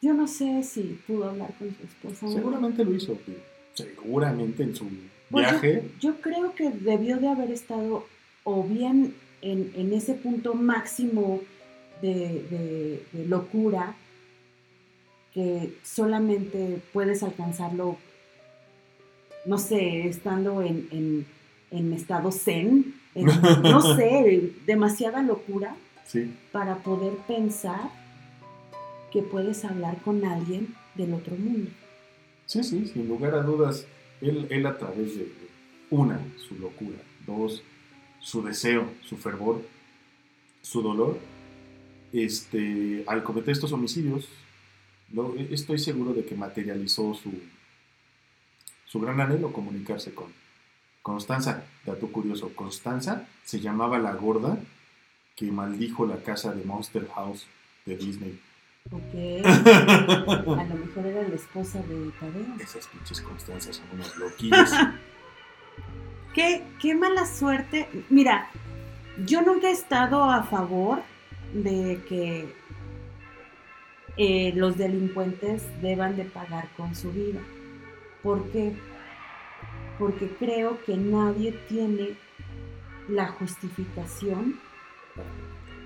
yo no sé si pudo hablar con su esposa. Seguramente lo hizo, seguramente en su viaje. Pues yo creo que debió de haber estado o bien en ese punto máximo de locura que solamente puedes alcanzarlo, no sé, estando en estado zen, no sé, demasiada locura, sí, para poder pensar que puedes hablar con alguien del otro mundo. Sí, sin lugar a dudas, él a través de, una, su locura, dos, su deseo, su fervor, su dolor, al cometer estos homicidios, estoy seguro de que materializó su gran anhelo comunicarse con Constanza. Dato curioso, Constanza se llamaba la gorda que maldijo la casa de Monster House de Disney. Ok, a lo mejor era la esposa de Tadeo. Esas pinches Constanzas son unas loquillas. Qué mala suerte. Mira, yo nunca he estado a favor de que los delincuentes deban de pagar con su vida. ¿Por qué? Porque creo que nadie tiene la justificación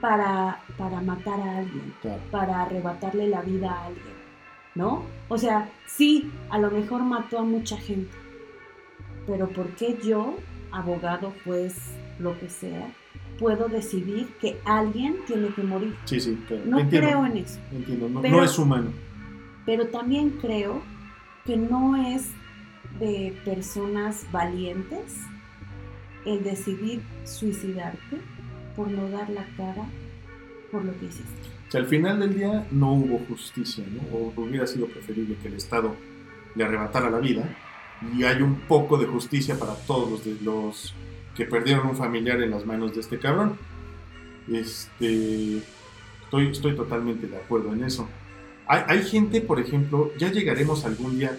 para matar a alguien, claro, para arrebatarle la vida a alguien, ¿no? O sea, sí, a lo mejor mató a mucha gente, pero ¿por qué yo, abogado, juez, lo que sea, puedo decidir que alguien tiene que morir? Sí, sí, claro. No entiendo, creo en eso. Entiendo, no, pero, no es humano. Pero también creo que no es de personas valientes el decidir suicidarte por no dar la cara por lo que hiciste. Si al final del día no hubo justicia, ¿no? O hubiera sido preferible que el Estado le arrebatara la vida y hay un poco de justicia para todos los que perdieron un familiar en las manos de este cabrón. Estoy totalmente de acuerdo en eso. Hay gente, por ejemplo, ya llegaremos algún día,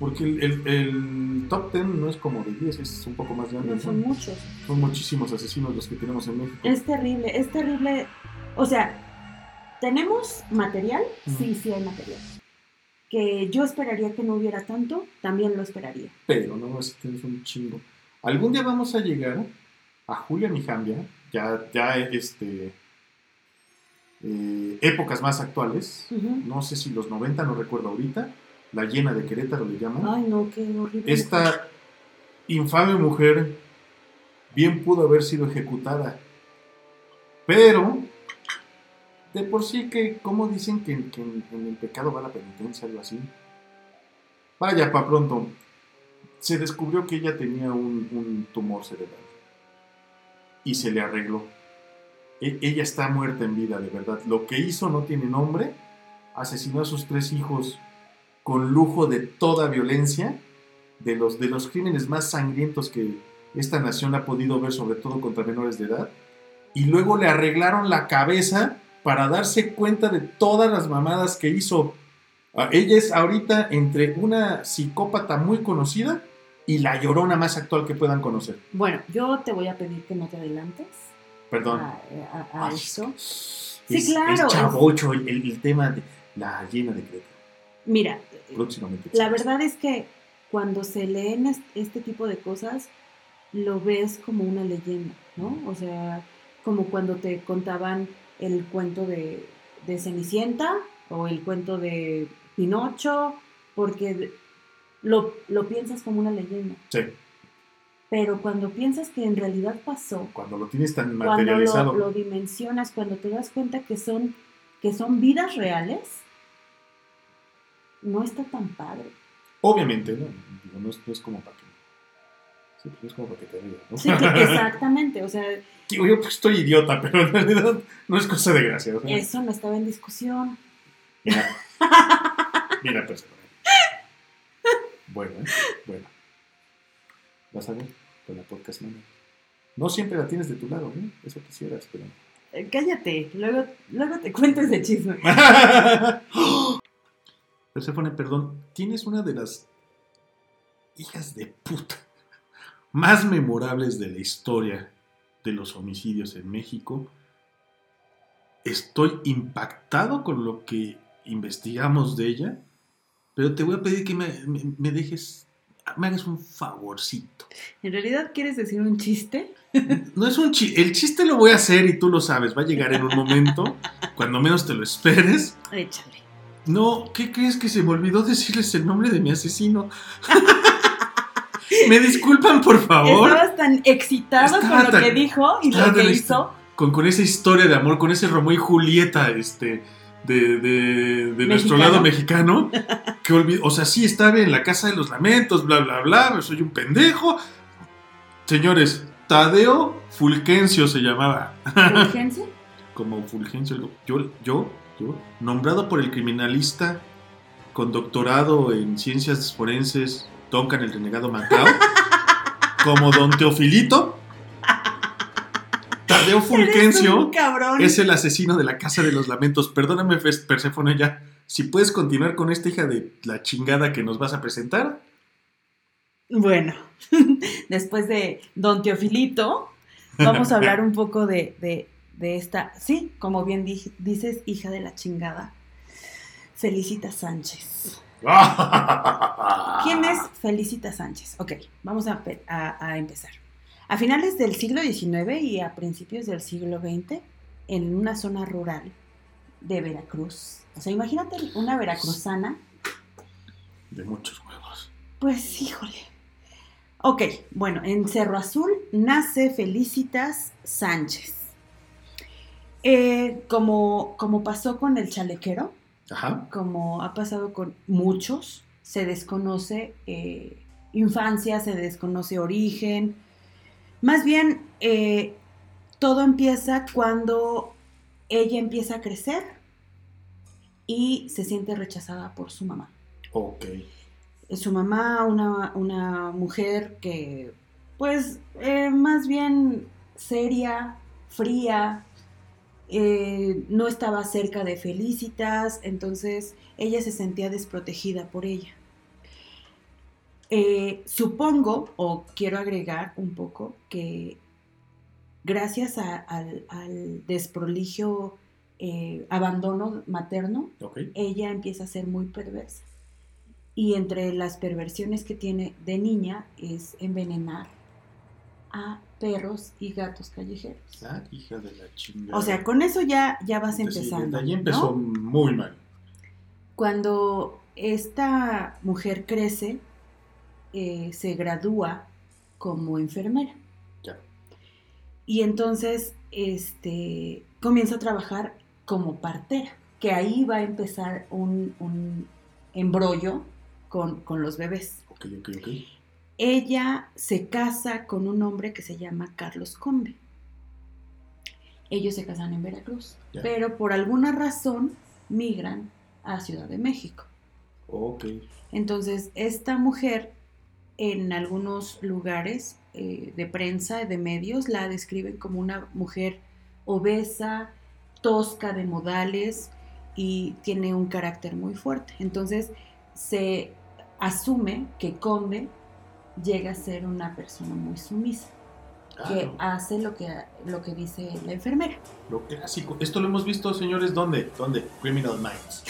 porque el top 10 no es como de 10, es un poco más grande. No son muchos. Son muchísimos asesinos los que tenemos en México. Es terrible. O sea, ¿tenemos material? Uh-huh. Sí hay material. Que yo esperaría que no hubiera tanto, también lo esperaría. Pero no, si tienes un chingo. Algún día vamos a llegar a Julia Mijambia, épocas más actuales, uh-huh, no sé si los 90, no recuerdo ahorita, la Llena de Querétaro le llaman. Ay, no, qué horrible. Esta infame mujer bien pudo haber sido ejecutada, pero de por sí que, como dicen que en el pecado va la penitencia, algo así. Vaya, pa' pronto, se descubrió que ella tenía un tumor cerebral y se le arregló. Ella está muerta en vida, de verdad. Lo que hizo no tiene nombre. Asesinó a sus 3 hijos con lujo de toda violencia, de los crímenes más sangrientos que esta nación ha podido ver, sobre todo contra menores de edad. Y luego le arreglaron la cabeza para darse cuenta de todas las mamadas que hizo. Ella es ahorita entre una psicópata muy conocida y la Llorona más actual que puedan conocer. Bueno, yo te voy a pedir que no te adelantes. Perdón. A eso. Sí, claro. Es chavocho el tema de la Llena de Creta. Mira, próximamente. La verdad es que cuando se leen este tipo de cosas, lo ves como una leyenda, ¿no? O sea, como cuando te contaban el cuento de Cenicienta o el cuento de Pinocho, porque lo piensas como una leyenda. Sí. Pero cuando piensas que en realidad pasó, cuando lo tienes tan materializado, cuando lo dimensionas, cuando te das cuenta que son vidas reales, no está tan padre. Obviamente, ¿no? No es como para que... Sí, no es como para que te rías, ¿no? Sí, exactamente, o sea... Yo estoy idiota, pero en realidad no es cosa de gracia. O sea, eso no estaba en discusión. Mira, pues... Bueno. Vas a ver con la podcast, ¿no? No siempre la tienes de tu lado, ¿eh? Eso quisieras, pero... Cállate, luego te cuento ese chisme. Perséfone, perdón, tienes una de las hijas de puta más memorables de la historia de los homicidios en México. Estoy impactado con lo que investigamos de ella, pero te voy a pedir que me dejes, me hagas un favorcito. ¿En realidad quieres decir un chiste? No es un chiste, el chiste lo voy a hacer y tú lo sabes, va a llegar en un momento, cuando menos te lo esperes. Échale. No, ¿qué crees que se me olvidó decirles el nombre de mi asesino? ¿Me disculpan, por favor? Estabas tan excitado con lo que dijo y lo que hizo. Con esa historia de amor, con ese Romeo y Julieta, de nuestro lado mexicano. Que o sea, sí, estaba en la Casa de los Lamentos, bla, bla, bla, soy un pendejo. Señores, Tadeo Fulgencio se llamaba. ¿Fulgencio? Como Fulgencio, yo, nombrado por el criminalista con doctorado en ciencias forenses Duncan el Renegado Macao como Don Teofilito. Tadeo Fulgencio es el asesino de la Casa de los Lamentos. Perdóname, Perséfone, ya, si puedes continuar con esta hija de la chingada que nos vas a presentar. Bueno, después de Don Teofilito vamos a hablar un poco de esta, sí, como bien dices, hija de la chingada, Felicitas Sánchez. ¿Quién es Felicitas Sánchez? Ok, vamos a empezar. A finales del siglo XIX y a principios del siglo XX, en una zona rural de Veracruz. O sea, imagínate una veracruzana. De muchos huevos. Pues, híjole. Ok, bueno, en Cerro Azul nace Felicitas Sánchez. Como pasó con el Chalequero, ajá, como ha pasado con muchos, se desconoce infancia, se desconoce origen. Más bien, todo empieza cuando ella empieza a crecer y se siente rechazada por su mamá. Ok. Su mamá, una mujer que, pues, más bien seria, fría. No estaba cerca de Felicitas, entonces ella se sentía desprotegida por ella. Supongo, o quiero agregar un poco, que gracias al desprolijio abandono materno, okay, ella empieza a ser muy perversa. Y entre las perversiones que tiene de niña es envenenar a perros y gatos callejeros. Ah, hija de la chingada. O sea, con eso ya vas empezando. Desde allí empezó, ¿no? Muy mal. Cuando esta mujer crece, se gradúa como enfermera. Ya. Y entonces comienza a trabajar como partera, que ahí va a empezar un embrollo con los bebés. Ok. Ella se casa con un hombre que se llama Carlos Conde. Ellos se casan en Veracruz, yeah, pero por alguna razón migran a Ciudad de México. Ok. Entonces, esta mujer en algunos lugares de prensa, de medios, la describen como una mujer obesa, tosca de modales y tiene un carácter muy fuerte. Entonces, se asume que Conde llega a ser una persona muy sumisa, claro, que hace lo que dice la enfermera. Lo clásico. Esto lo hemos visto, señores, ¿dónde? Criminal Minds.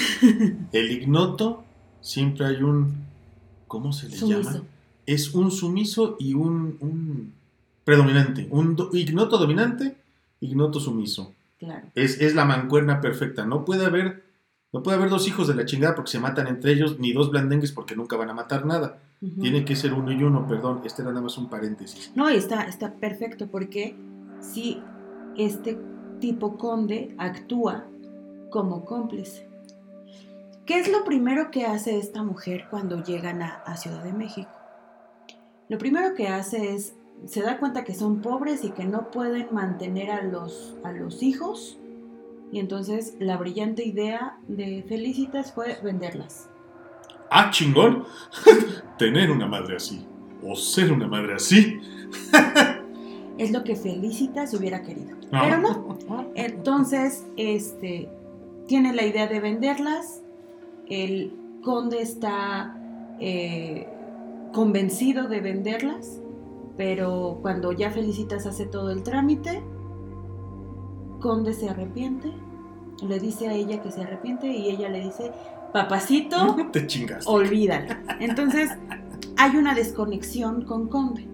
El ignoto, siempre hay un... ¿Cómo se le llama? Es un sumiso y un predominante. Un ignoto dominante, ignoto sumiso. Claro. Es la mancuerna perfecta. No puede haber dos hijos de la chingada porque se matan entre ellos, ni dos blandengues porque nunca van a matar nada. Uh-huh. Tiene que ser uno y uno, perdón. Este era nada más un paréntesis. No, está perfecto porque si este tipo Conde actúa como cómplice. ¿Qué es lo primero que hace esta mujer cuando llegan a Ciudad de México? Lo primero que hace es, se da cuenta que son pobres y que no pueden mantener a los hijos. Y entonces la brillante idea de Felicitas fue venderlas. ¡Ah, chingón! Tener una madre así, o ser una madre así. Es lo que Felicitas hubiera querido. No. Pero no. Entonces, tiene la idea de venderlas. El Conde está convencido de venderlas. Pero cuando ya Felicitas hace todo el trámite, Conde se arrepiente. Le dice a ella que se arrepiente y ella le dice, papacito, te chingaste, olvídalo. Entonces hay una desconexión con Conde.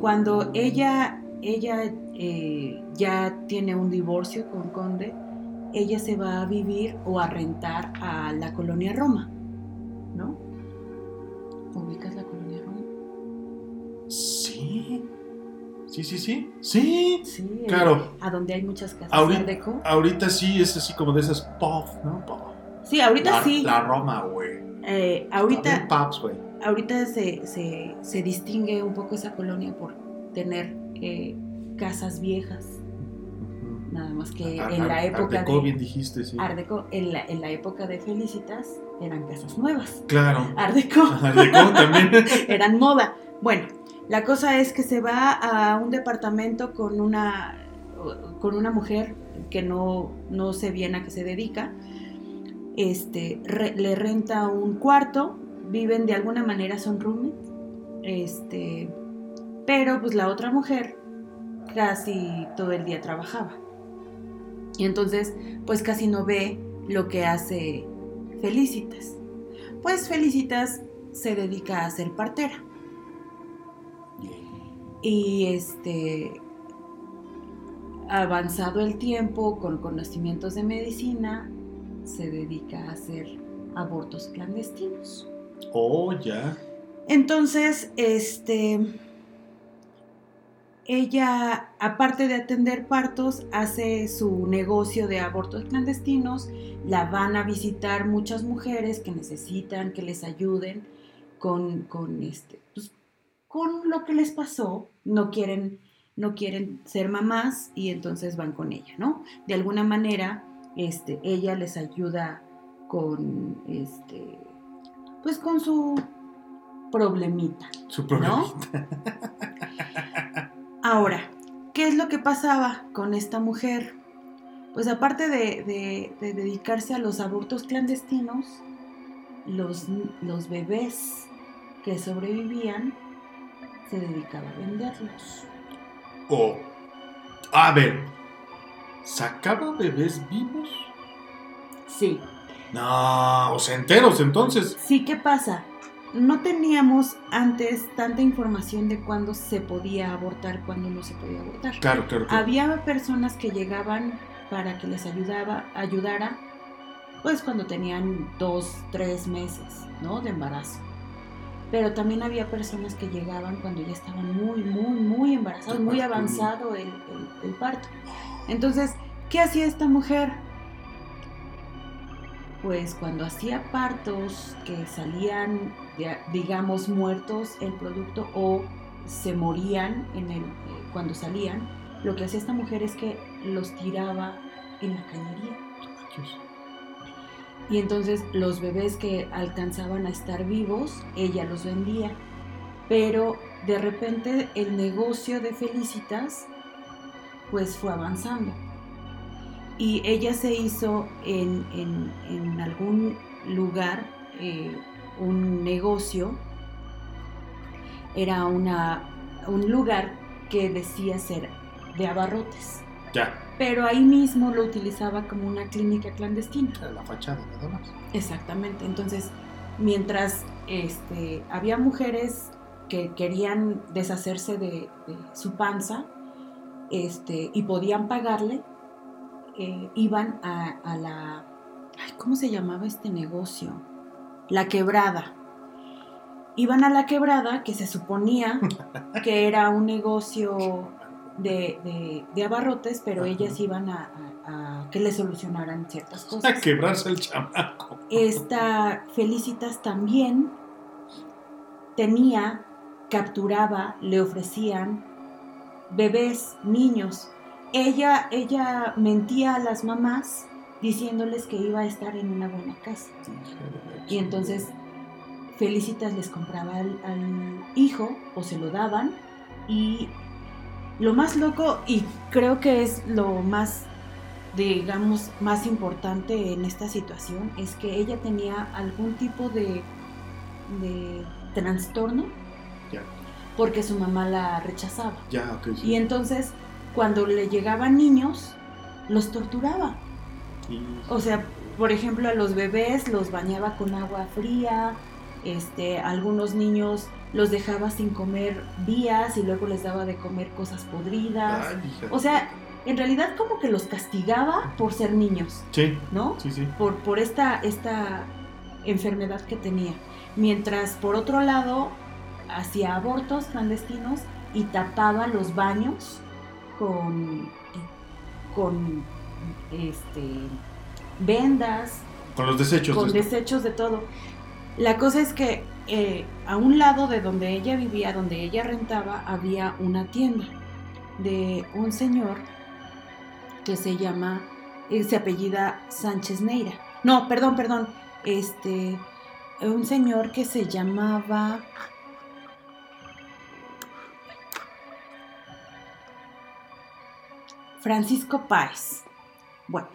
Cuando ella ya tiene un divorcio con Conde, ella se va a vivir o a rentar a la colonia Roma, ¿no? ¿Ubicas la colonia Roma? Sí. Sí, claro. A donde hay muchas casas. Ahorita sí es así como de esas puff, ¿no? Sí, ahorita sí. La Roma, güey. Ahorita. Pops, güey. Ahorita se distingue un poco esa colonia por tener casas viejas. Uh-huh. Nada más que en la época Art Deco, bien dijiste, sí. Art Deco, en la época de Felicitas eran casas nuevas. Claro. Art Deco también. Eran moda. Bueno. La cosa es que se va a un departamento con una mujer que no sé bien a qué se dedica. Le renta un cuarto, viven de alguna manera, son roommates. Pero pues la otra mujer casi todo el día trabajaba. Y entonces pues casi no ve lo que hace Felicitas. Pues Felicitas se dedica a ser partera. Y avanzado el tiempo, con conocimientos de medicina, se dedica a hacer abortos clandestinos. Oh, ya. Entonces, ella, aparte de atender partos, hace su negocio de abortos clandestinos. La van a visitar muchas mujeres que necesitan que les ayuden con lo que les pasó. No quieren ser mamás y entonces van con ella, ¿no? De alguna manera, ella les ayuda con pues con su problemita. Su problemita. ¿No? Ahora, ¿qué es lo que pasaba con esta mujer? Pues aparte de dedicarse a los abortos clandestinos, los bebés que sobrevivían se dedicaba a venderlos. Oh, a ver, ¿sacaba bebés vivos? Sí. No, o sea, enteros entonces. Sí, ¿qué pasa? No teníamos antes tanta información de cuándo se podía abortar, cuándo no se podía abortar. Claro, claro, claro. Había personas que llegaban para que les ayudara, pues cuando tenían 2, 3 meses, ¿no? De embarazo. Pero también había personas que llegaban cuando ya estaban muy, muy, muy embarazados, muy avanzado el parto. Entonces, ¿qué hacía esta mujer? Pues cuando hacía partos que salían, digamos, muertos el producto o se morían cuando salían, lo que hacía esta mujer es que los tiraba en la cañería. Y entonces los bebés que alcanzaban a estar vivos, ella los vendía. Pero de repente el negocio de Felicitas pues fue avanzando. Y ella se hizo en algún lugar un negocio. Era un lugar que decía ser de abarrotes. Ya. Pero ahí mismo lo utilizaba como una clínica clandestina. La fachada, nada más. Exactamente. Entonces, mientras había mujeres que querían deshacerse de su panza y podían pagarle, iban a la... Ay, ¿cómo se llamaba este negocio? La Quebrada. Iban a La Quebrada, que se suponía que era un negocio... De abarrotes, pero ajá, ellas iban a que le solucionaran ciertas cosas. A quebrarse el chamaco. Esta Felicitas también capturaba, le ofrecían bebés, niños. Ella mentía a las mamás diciéndoles que iba a estar en una buena casa. Y entonces Felicitas les compraba al hijo o se lo daban. Y lo más loco, y creo que es lo más, digamos, más importante en esta situación, es que ella tenía algún tipo de trastorno, yeah, porque su mamá la rechazaba. Yeah, okay, sí. Y entonces, cuando le llegaban niños, los torturaba. Sí. O sea, por ejemplo, a los bebés los bañaba con agua fría, algunos niños... los dejaba sin comer días y luego les daba de comer cosas podridas. Ay, o sea, en realidad como que los castigaba por ser niños. Sí. ¿No? Sí, sí. Por esta enfermedad que tenía. Mientras, por otro lado, hacía abortos clandestinos y tapaba los baños con vendas. Con los desechos. Con desechos de todo. La cosa es que a un lado de donde ella vivía, donde ella rentaba, había una tienda de un señor que se apellida Sánchez Neira. No, perdón. Un señor que se llamaba Francisco Páez. Bueno,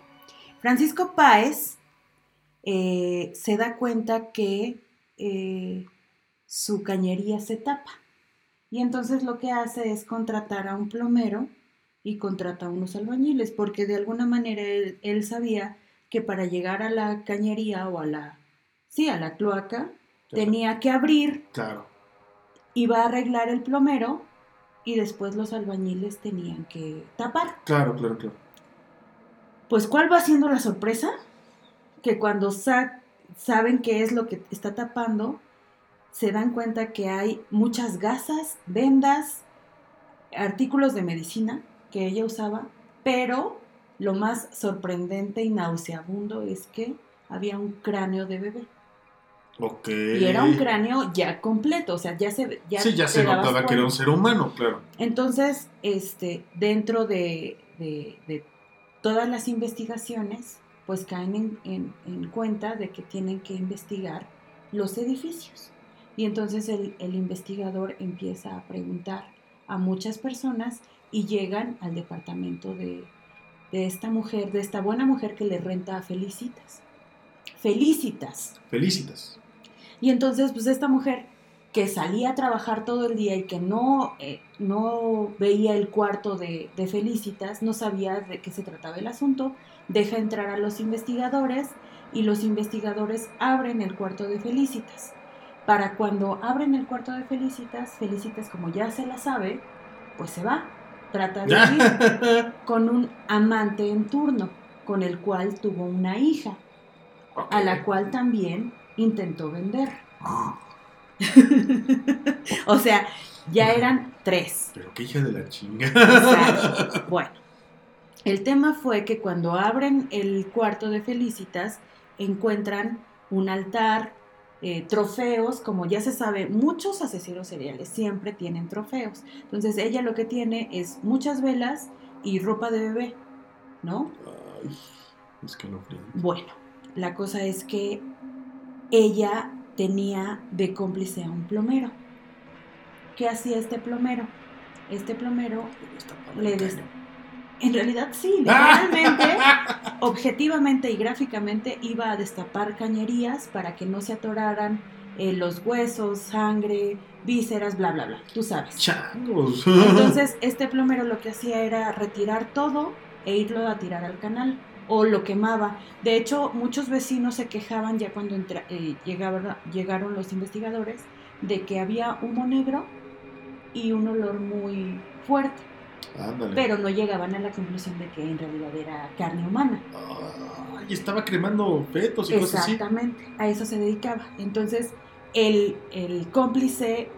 Francisco Páez se da cuenta que su cañería se tapa y entonces lo que hace es contratar a un plomero y contrata a unos albañiles, porque de alguna manera él sabía que para llegar a la cañería o a la cloaca, claro, tenía que abrir, claro, iba a arreglar el plomero y después los albañiles tenían que tapar. Claro. Pues, ¿cuál va siendo la sorpresa? Que cuando saben qué es lo que está tapando, se dan cuenta que hay muchas gasas, vendas, artículos de medicina que ella usaba, pero lo más sorprendente y nauseabundo es que había un cráneo de bebé. Okay. Y era un cráneo ya completo, o sea, ya se notaba cuenta que era un ser humano, claro. Entonces, dentro de todas las investigaciones, pues caen en cuenta de que tienen que investigar los edificios. Y entonces el investigador empieza a preguntar a muchas personas y llegan al departamento de esta mujer, de esta buena mujer que le renta a Felicitas. Y entonces, pues esta mujer que salía a trabajar todo el día y que no veía el cuarto de Felicitas, no sabía de qué se trataba el asunto, deja entrar a los investigadores y los investigadores abren el cuarto de Felicitas. Para cuando abren el cuarto de Felicitas, como ya se la sabe, pues se va, trata de vivir con un amante en turno, con el cual tuvo una hija, okay, a la cual también intentó vender. O sea, ya eran 3. Pero qué hija de la chinga. Exacto. Bueno, el tema fue que cuando abren el cuarto de Felicitas, encuentran un altar, trofeos, como ya se sabe, muchos asesinos seriales siempre tienen trofeos. Entonces ella lo que tiene es muchas velas y ropa de bebé, ¿no? Ay, es que no creo. Bueno, la cosa es que ella tenía de cómplice a un plomero. ¿Qué hacía este plomero? Este plomero en realidad sí, literalmente, objetivamente y gráficamente iba a destapar cañerías para que no se atoraran los huesos, sangre, vísceras, bla, bla, bla, tú sabes. Changos. Entonces, este plomero lo que hacía era retirar todo e irlo a tirar al canal, o lo quemaba. De hecho, muchos vecinos se quejaban ya cuando llegaron los investigadores de que había humo negro y un olor muy fuerte. Ándale. Pero no llegaban a la conclusión de que en realidad era carne humana. Ah, y estaba cremando fetos y cosas así. Exactamente, a eso se dedicaba. Entonces, el cómplice,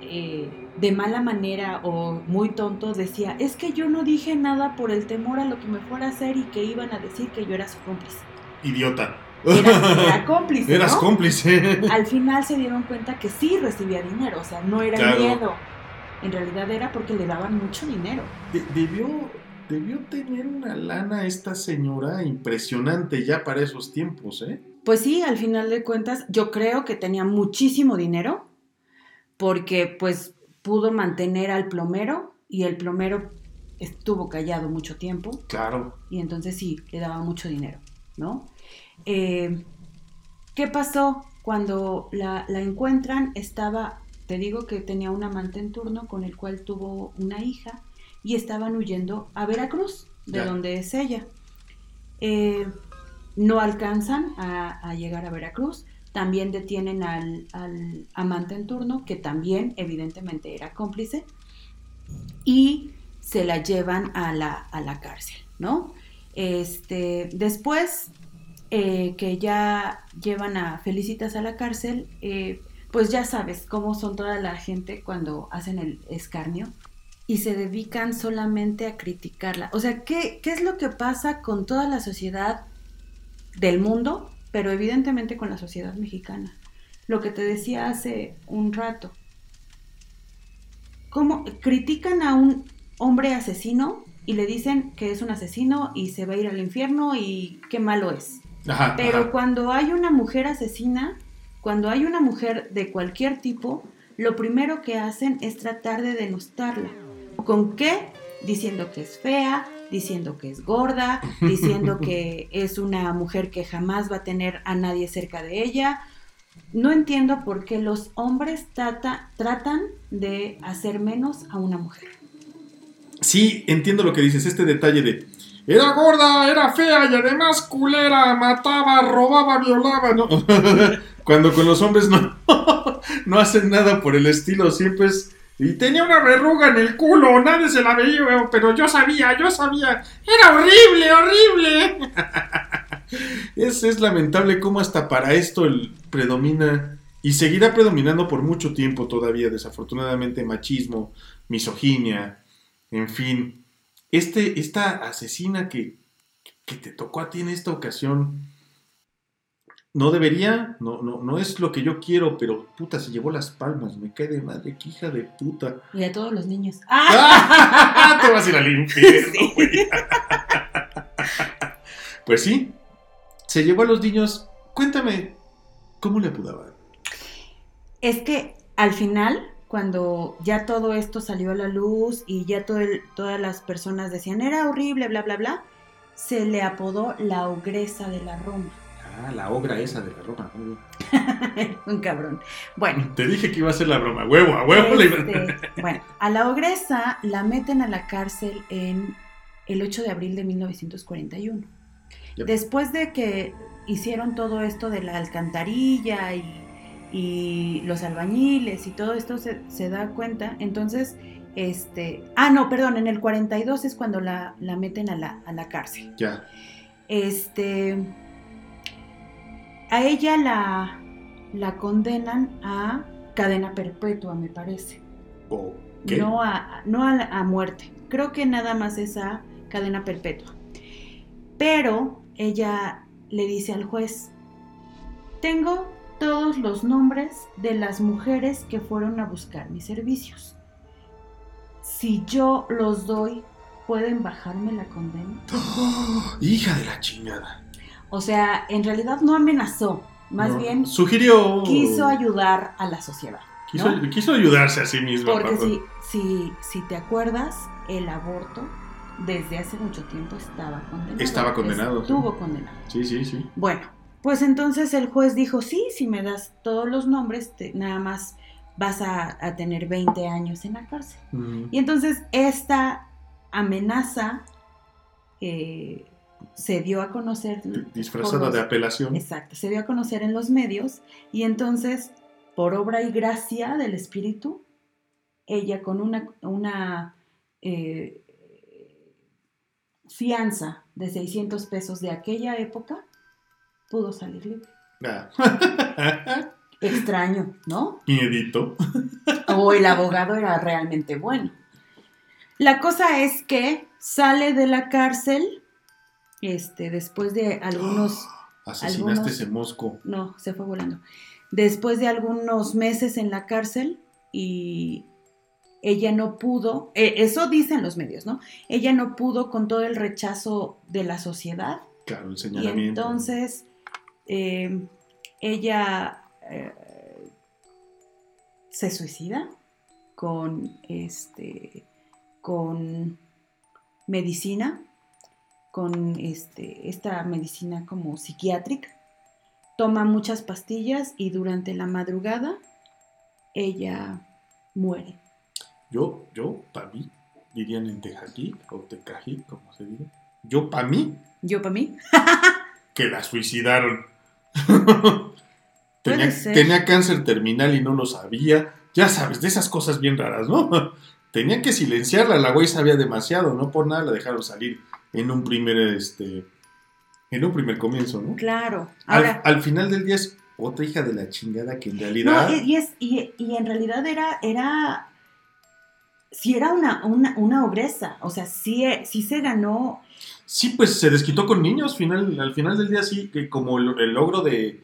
de mala manera o muy tonto, decía: es que yo no dije nada por el temor a lo que me fuera a hacer y que iban a decir que yo era su cómplice. Idiota. Era cómplice, eras, ¿no?, cómplice. Al final se dieron cuenta que sí recibía dinero, o sea, no era, claro, miedo. En realidad era porque le daban mucho dinero. Debió tener una lana esta señora impresionante ya para esos tiempos, ¿eh? Pues sí, al final de cuentas, yo creo que tenía muchísimo dinero porque, pues, pudo mantener al plomero y el plomero estuvo callado mucho tiempo. Claro. Y entonces sí, le daba mucho dinero, ¿no? ¿Qué pasó? Cuando la encuentran, estaba... Te digo que tenía un amante en turno con el cual tuvo una hija y estaban huyendo a Veracruz, de donde es ella. No alcanzan a llegar a Veracruz. También detienen al amante en turno, que también evidentemente era cómplice, y se la llevan a la cárcel, ¿no? Después que ya llevan a Felicitas a la cárcel... pues ya sabes cómo son toda la gente cuando hacen el escarnio y se dedican solamente a criticarla. O sea, ¿qué es lo que pasa con toda la sociedad del mundo, pero evidentemente con la sociedad mexicana? Lo que te decía hace un rato. ¿Cómo critican a un hombre asesino y le dicen que es un asesino y se va a ir al infierno y qué malo es? Ajá, pero ajá. Cuando hay una mujer asesina... Cuando hay una mujer de cualquier tipo, lo primero que hacen es tratar de denostarla. ¿Con qué? Diciendo que es fea, diciendo que es gorda, diciendo que es una mujer que jamás va a tener a nadie cerca de ella. No entiendo por qué los hombres tratan de hacer menos a una mujer. Sí, entiendo lo que dices, este detalle de... Era gorda, era fea y además culera, mataba, robaba, violaba, ¿no? Cuando con los hombres no hacen nada por el estilo, siempre es Y tenía una verruga en el culo, nadie se la veía, pero yo sabía, era horrible. Es lamentable cómo hasta para esto el predomina y seguirá predominando por mucho tiempo todavía, desafortunadamente, machismo, misoginia, en fin. Esta asesina que te tocó a ti en esta ocasión, no debería, no es lo que yo quiero, pero puta, se llevó las palmas, me cae de madre, que hija de puta. Y a todos los niños. ¡Ah! Te vas a ir al infierno, güey. Sí. Pues sí, se llevó a los niños. Cuéntame, ¿cómo le apudaban? Es que al final, cuando ya todo esto salió a la luz y ya todas las personas decían, era horrible, bla, bla, bla, se le apodó la ogresa de la Roma. Ah, la ogra esa de la Roma. Un cabrón. Bueno. Te dije que iba a ser la broma. A huevo. Bueno, a la ogresa la meten a la cárcel en el 8 de abril de 1941. Yep. Después de que hicieron todo esto de la alcantarilla y los albañiles y todo esto se da cuenta, entonces, en el 42 es cuando la meten a la cárcel. Ya. A ella la condenan a cadena perpetua, me parece. Okay. No a muerte. Creo que nada más es a cadena perpetua. Pero ella le dice al juez, tengo todos los nombres de las mujeres que fueron a buscar mis servicios. Si yo los doy, ¿pueden bajarme la condena? ¡Oh, hija de la chingada! O sea, en realidad no amenazó, más bien sugirió, quiso ayudar a la sociedad, ¿no? Quiso ayudarse a sí misma. Porque si te acuerdas, el aborto desde hace mucho tiempo estaba condenado. Estuvo condenado. Sí. Bueno, pues entonces el juez dijo, sí, si me das todos los nombres, nada más vas a tener 20 años en la cárcel. Uh-huh. Y entonces esta amenaza se dio a conocer disfrazada de apelación. Exacto, se dio a conocer en los medios y entonces, por obra y gracia del espíritu, ella con una fianza de 600 pesos de aquella época pudo salir libre. Ah. Extraño, ¿no? Miedito. O el abogado era realmente bueno. La cosa es que sale de la cárcel. Después de algunos... ¿Asesinaste ese mosco? No, se fue volando. Después de algunos meses en la cárcel y ella no pudo... eso dicen los medios, ¿no? Ella no pudo con todo el rechazo de la sociedad. Claro, el señalamiento. Y entonces ella se suicida con medicina, con esta medicina como psiquiátrica, toma muchas pastillas y durante la madrugada ella muere. Yo, para mí, dirían en Tejají o Tecají, como se dice. Yo para mí. Que la suicidaron. tenía cáncer terminal y no lo sabía. Ya sabes, de esas cosas bien raras, ¿no? Tenían que silenciarla, la güey sabía demasiado, no por nada la dejaron salir. En un primer comienzo, ¿no? Claro. Ahora, al final del día es otra hija de la chingada que en realidad... No, y en realidad era sí era una obresa, o sea, sí se ganó... Sí, pues se desquitó con niños, al final del día sí, que como el logro de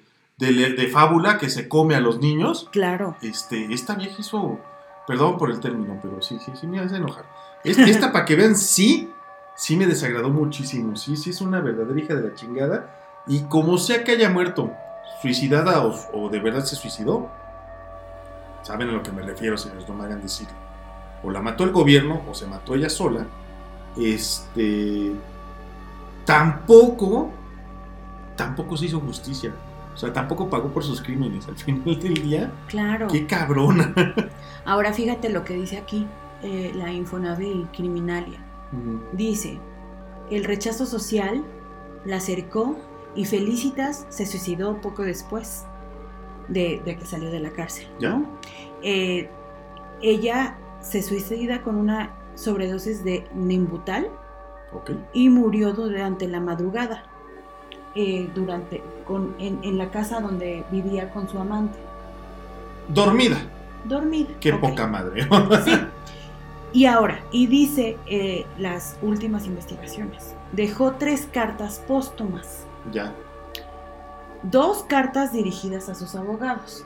fábula que se come a los niños. Claro. Esta vieja hizo... Perdón por el término, pero sí, me hace enojar. Esta, para que vean, sí me desagradó muchísimo, sí es una verdadera hija de la chingada, y como sea que haya muerto, suicidada o de verdad se suicidó, saben a lo que me refiero, señores, no me hagan decirlo, o la mató el gobierno, o se mató ella sola, tampoco se hizo justicia, o sea, tampoco pagó por sus crímenes, al final del día, claro. ¡Qué cabrona! Ahora fíjate lo que dice aquí, la Infonavit Criminalia. Dice, el rechazo social la acercó y Felicitas se suicidó poco después de que salió de la cárcel, ¿no? Ella se suicida con una sobredosis de Nimbutal, okay, y murió durante la madrugada en la casa donde vivía con su amante. Dormida. Qué okay. Poca madre. Sí. Y ahora, y dice las últimas investigaciones, dejó 3 cartas póstumas. Ya. 2 cartas dirigidas a sus abogados.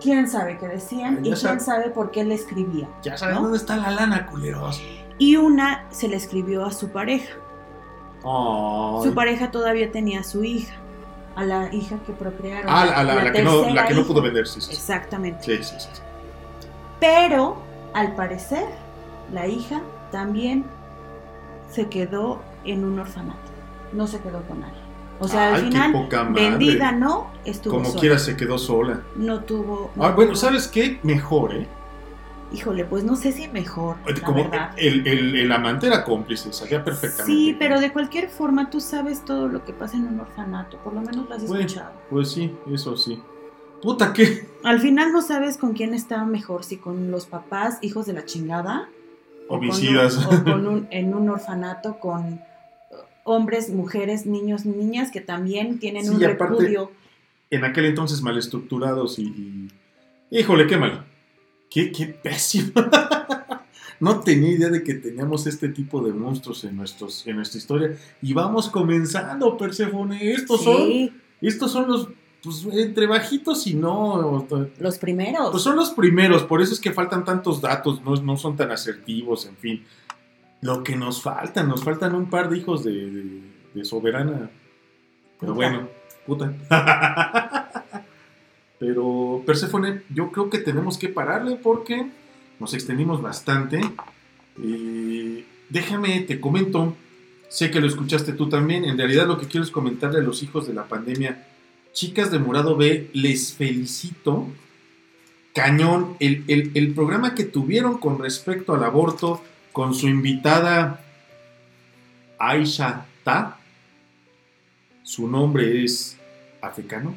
¿Quién sabe qué decían? Ay, y quién sabe por qué le escribía. Ya saben, ¿no? Dónde está la lana, culeros. Y una se le escribió a su pareja. Ay. Su pareja todavía tenía a su hija. A la hija que procrearon. Ah, la que no pudo vender, sí. Exactamente. Sí. Pero, al parecer, la hija también se quedó en un orfanato. No se quedó con nadie. O sea, al final, vendida no, estuvo sola. Como quiera se quedó sola. No tuvo... Bueno, ¿sabes qué? Mejor, Híjole, pues no sé si mejor, como la verdad. El amante era cómplice, sabía perfectamente. Sí, pero de cualquier forma tú sabes todo lo que pasa en un orfanato, por lo menos lo has escuchado. Pues sí, eso sí. Puta, ¿qué? Al final no sabes con quién estaba mejor, si con los papás, hijos de la chingada. Homicidas. En un orfanato con hombres, mujeres, niños, niñas que también tienen un repudio. Aparte, en aquel entonces mal estructurados y... Híjole, qué mal. ¡Qué pésimo! No tenía idea de que teníamos este tipo de monstruos en nuestra historia. Y vamos comenzando, Perséfone. Estos son los... Pues entre bajitos y no... Los primeros. Pues son los primeros, por eso es que faltan tantos datos. No son tan asertivos, en fin. Lo que nos faltan un par de hijos de soberana. Pero puta. Bueno, puta. Pero, Perséfone, yo creo que tenemos que pararle porque nos extendimos bastante. Déjame, te comento. Sé que lo escuchaste tú también. En realidad lo que quiero es comentarle a los hijos de la pandemia. Chicas de Morado B, les felicito. Cañón, el programa que tuvieron con respecto al aborto con su invitada Aisha Ta. Su nombre es africano.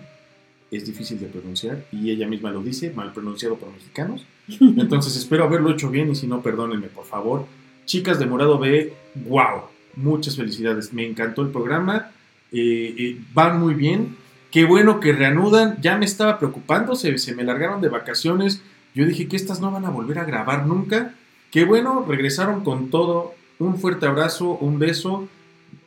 Es difícil de pronunciar y ella misma lo dice, mal pronunciado por mexicanos. Entonces espero haberlo hecho bien y si no, perdónenme, por favor. Chicas de Morado B, wow, muchas felicidades. Me encantó el programa, van muy bien. Qué bueno que reanudan, ya me estaba preocupando, se me largaron de vacaciones. Yo dije que estas no van a volver a grabar nunca. Qué bueno, regresaron con todo. Un fuerte abrazo, un beso.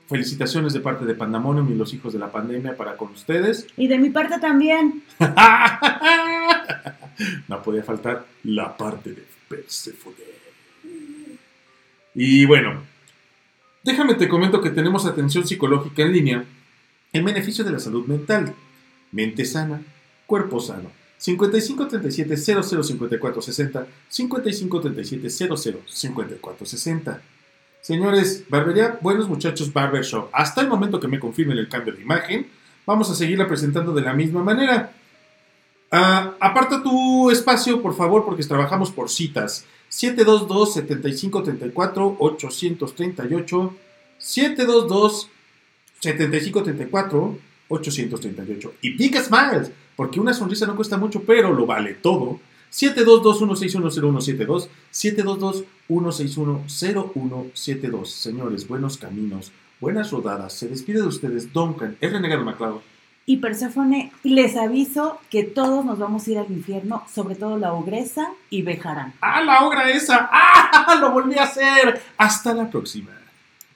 Felicitaciones de parte de Pandemonium y los hijos de la pandemia para con ustedes. Y de mi parte también. No podía faltar la parte de Perséfone. Y bueno, déjame te comento que tenemos atención psicológica en línea en beneficio de la salud mental. Mente sana, cuerpo sano. 5537-005460, 5537-005460. Señores, barbería, buenos muchachos, barbershop. Hasta el momento que me confirmen el cambio de imagen, vamos a seguirla presentando de la misma manera. Aparta tu espacio, por favor, porque trabajamos por citas. 722-7534-838. 722-7534-838. Y Big Smiles, porque una sonrisa no cuesta mucho, pero lo vale todo. 722-161-0172, 722-161-0172. Señores, buenos caminos, buenas rodadas. Se despide de ustedes Duncan, el renegado MacLeod. Y Perséfone, les aviso que todos nos vamos a ir al infierno, sobre todo la ogresa y Bejarán. ¡Ah, la ogra esa! ¡Ah, lo volví a hacer! ¡Hasta la próxima!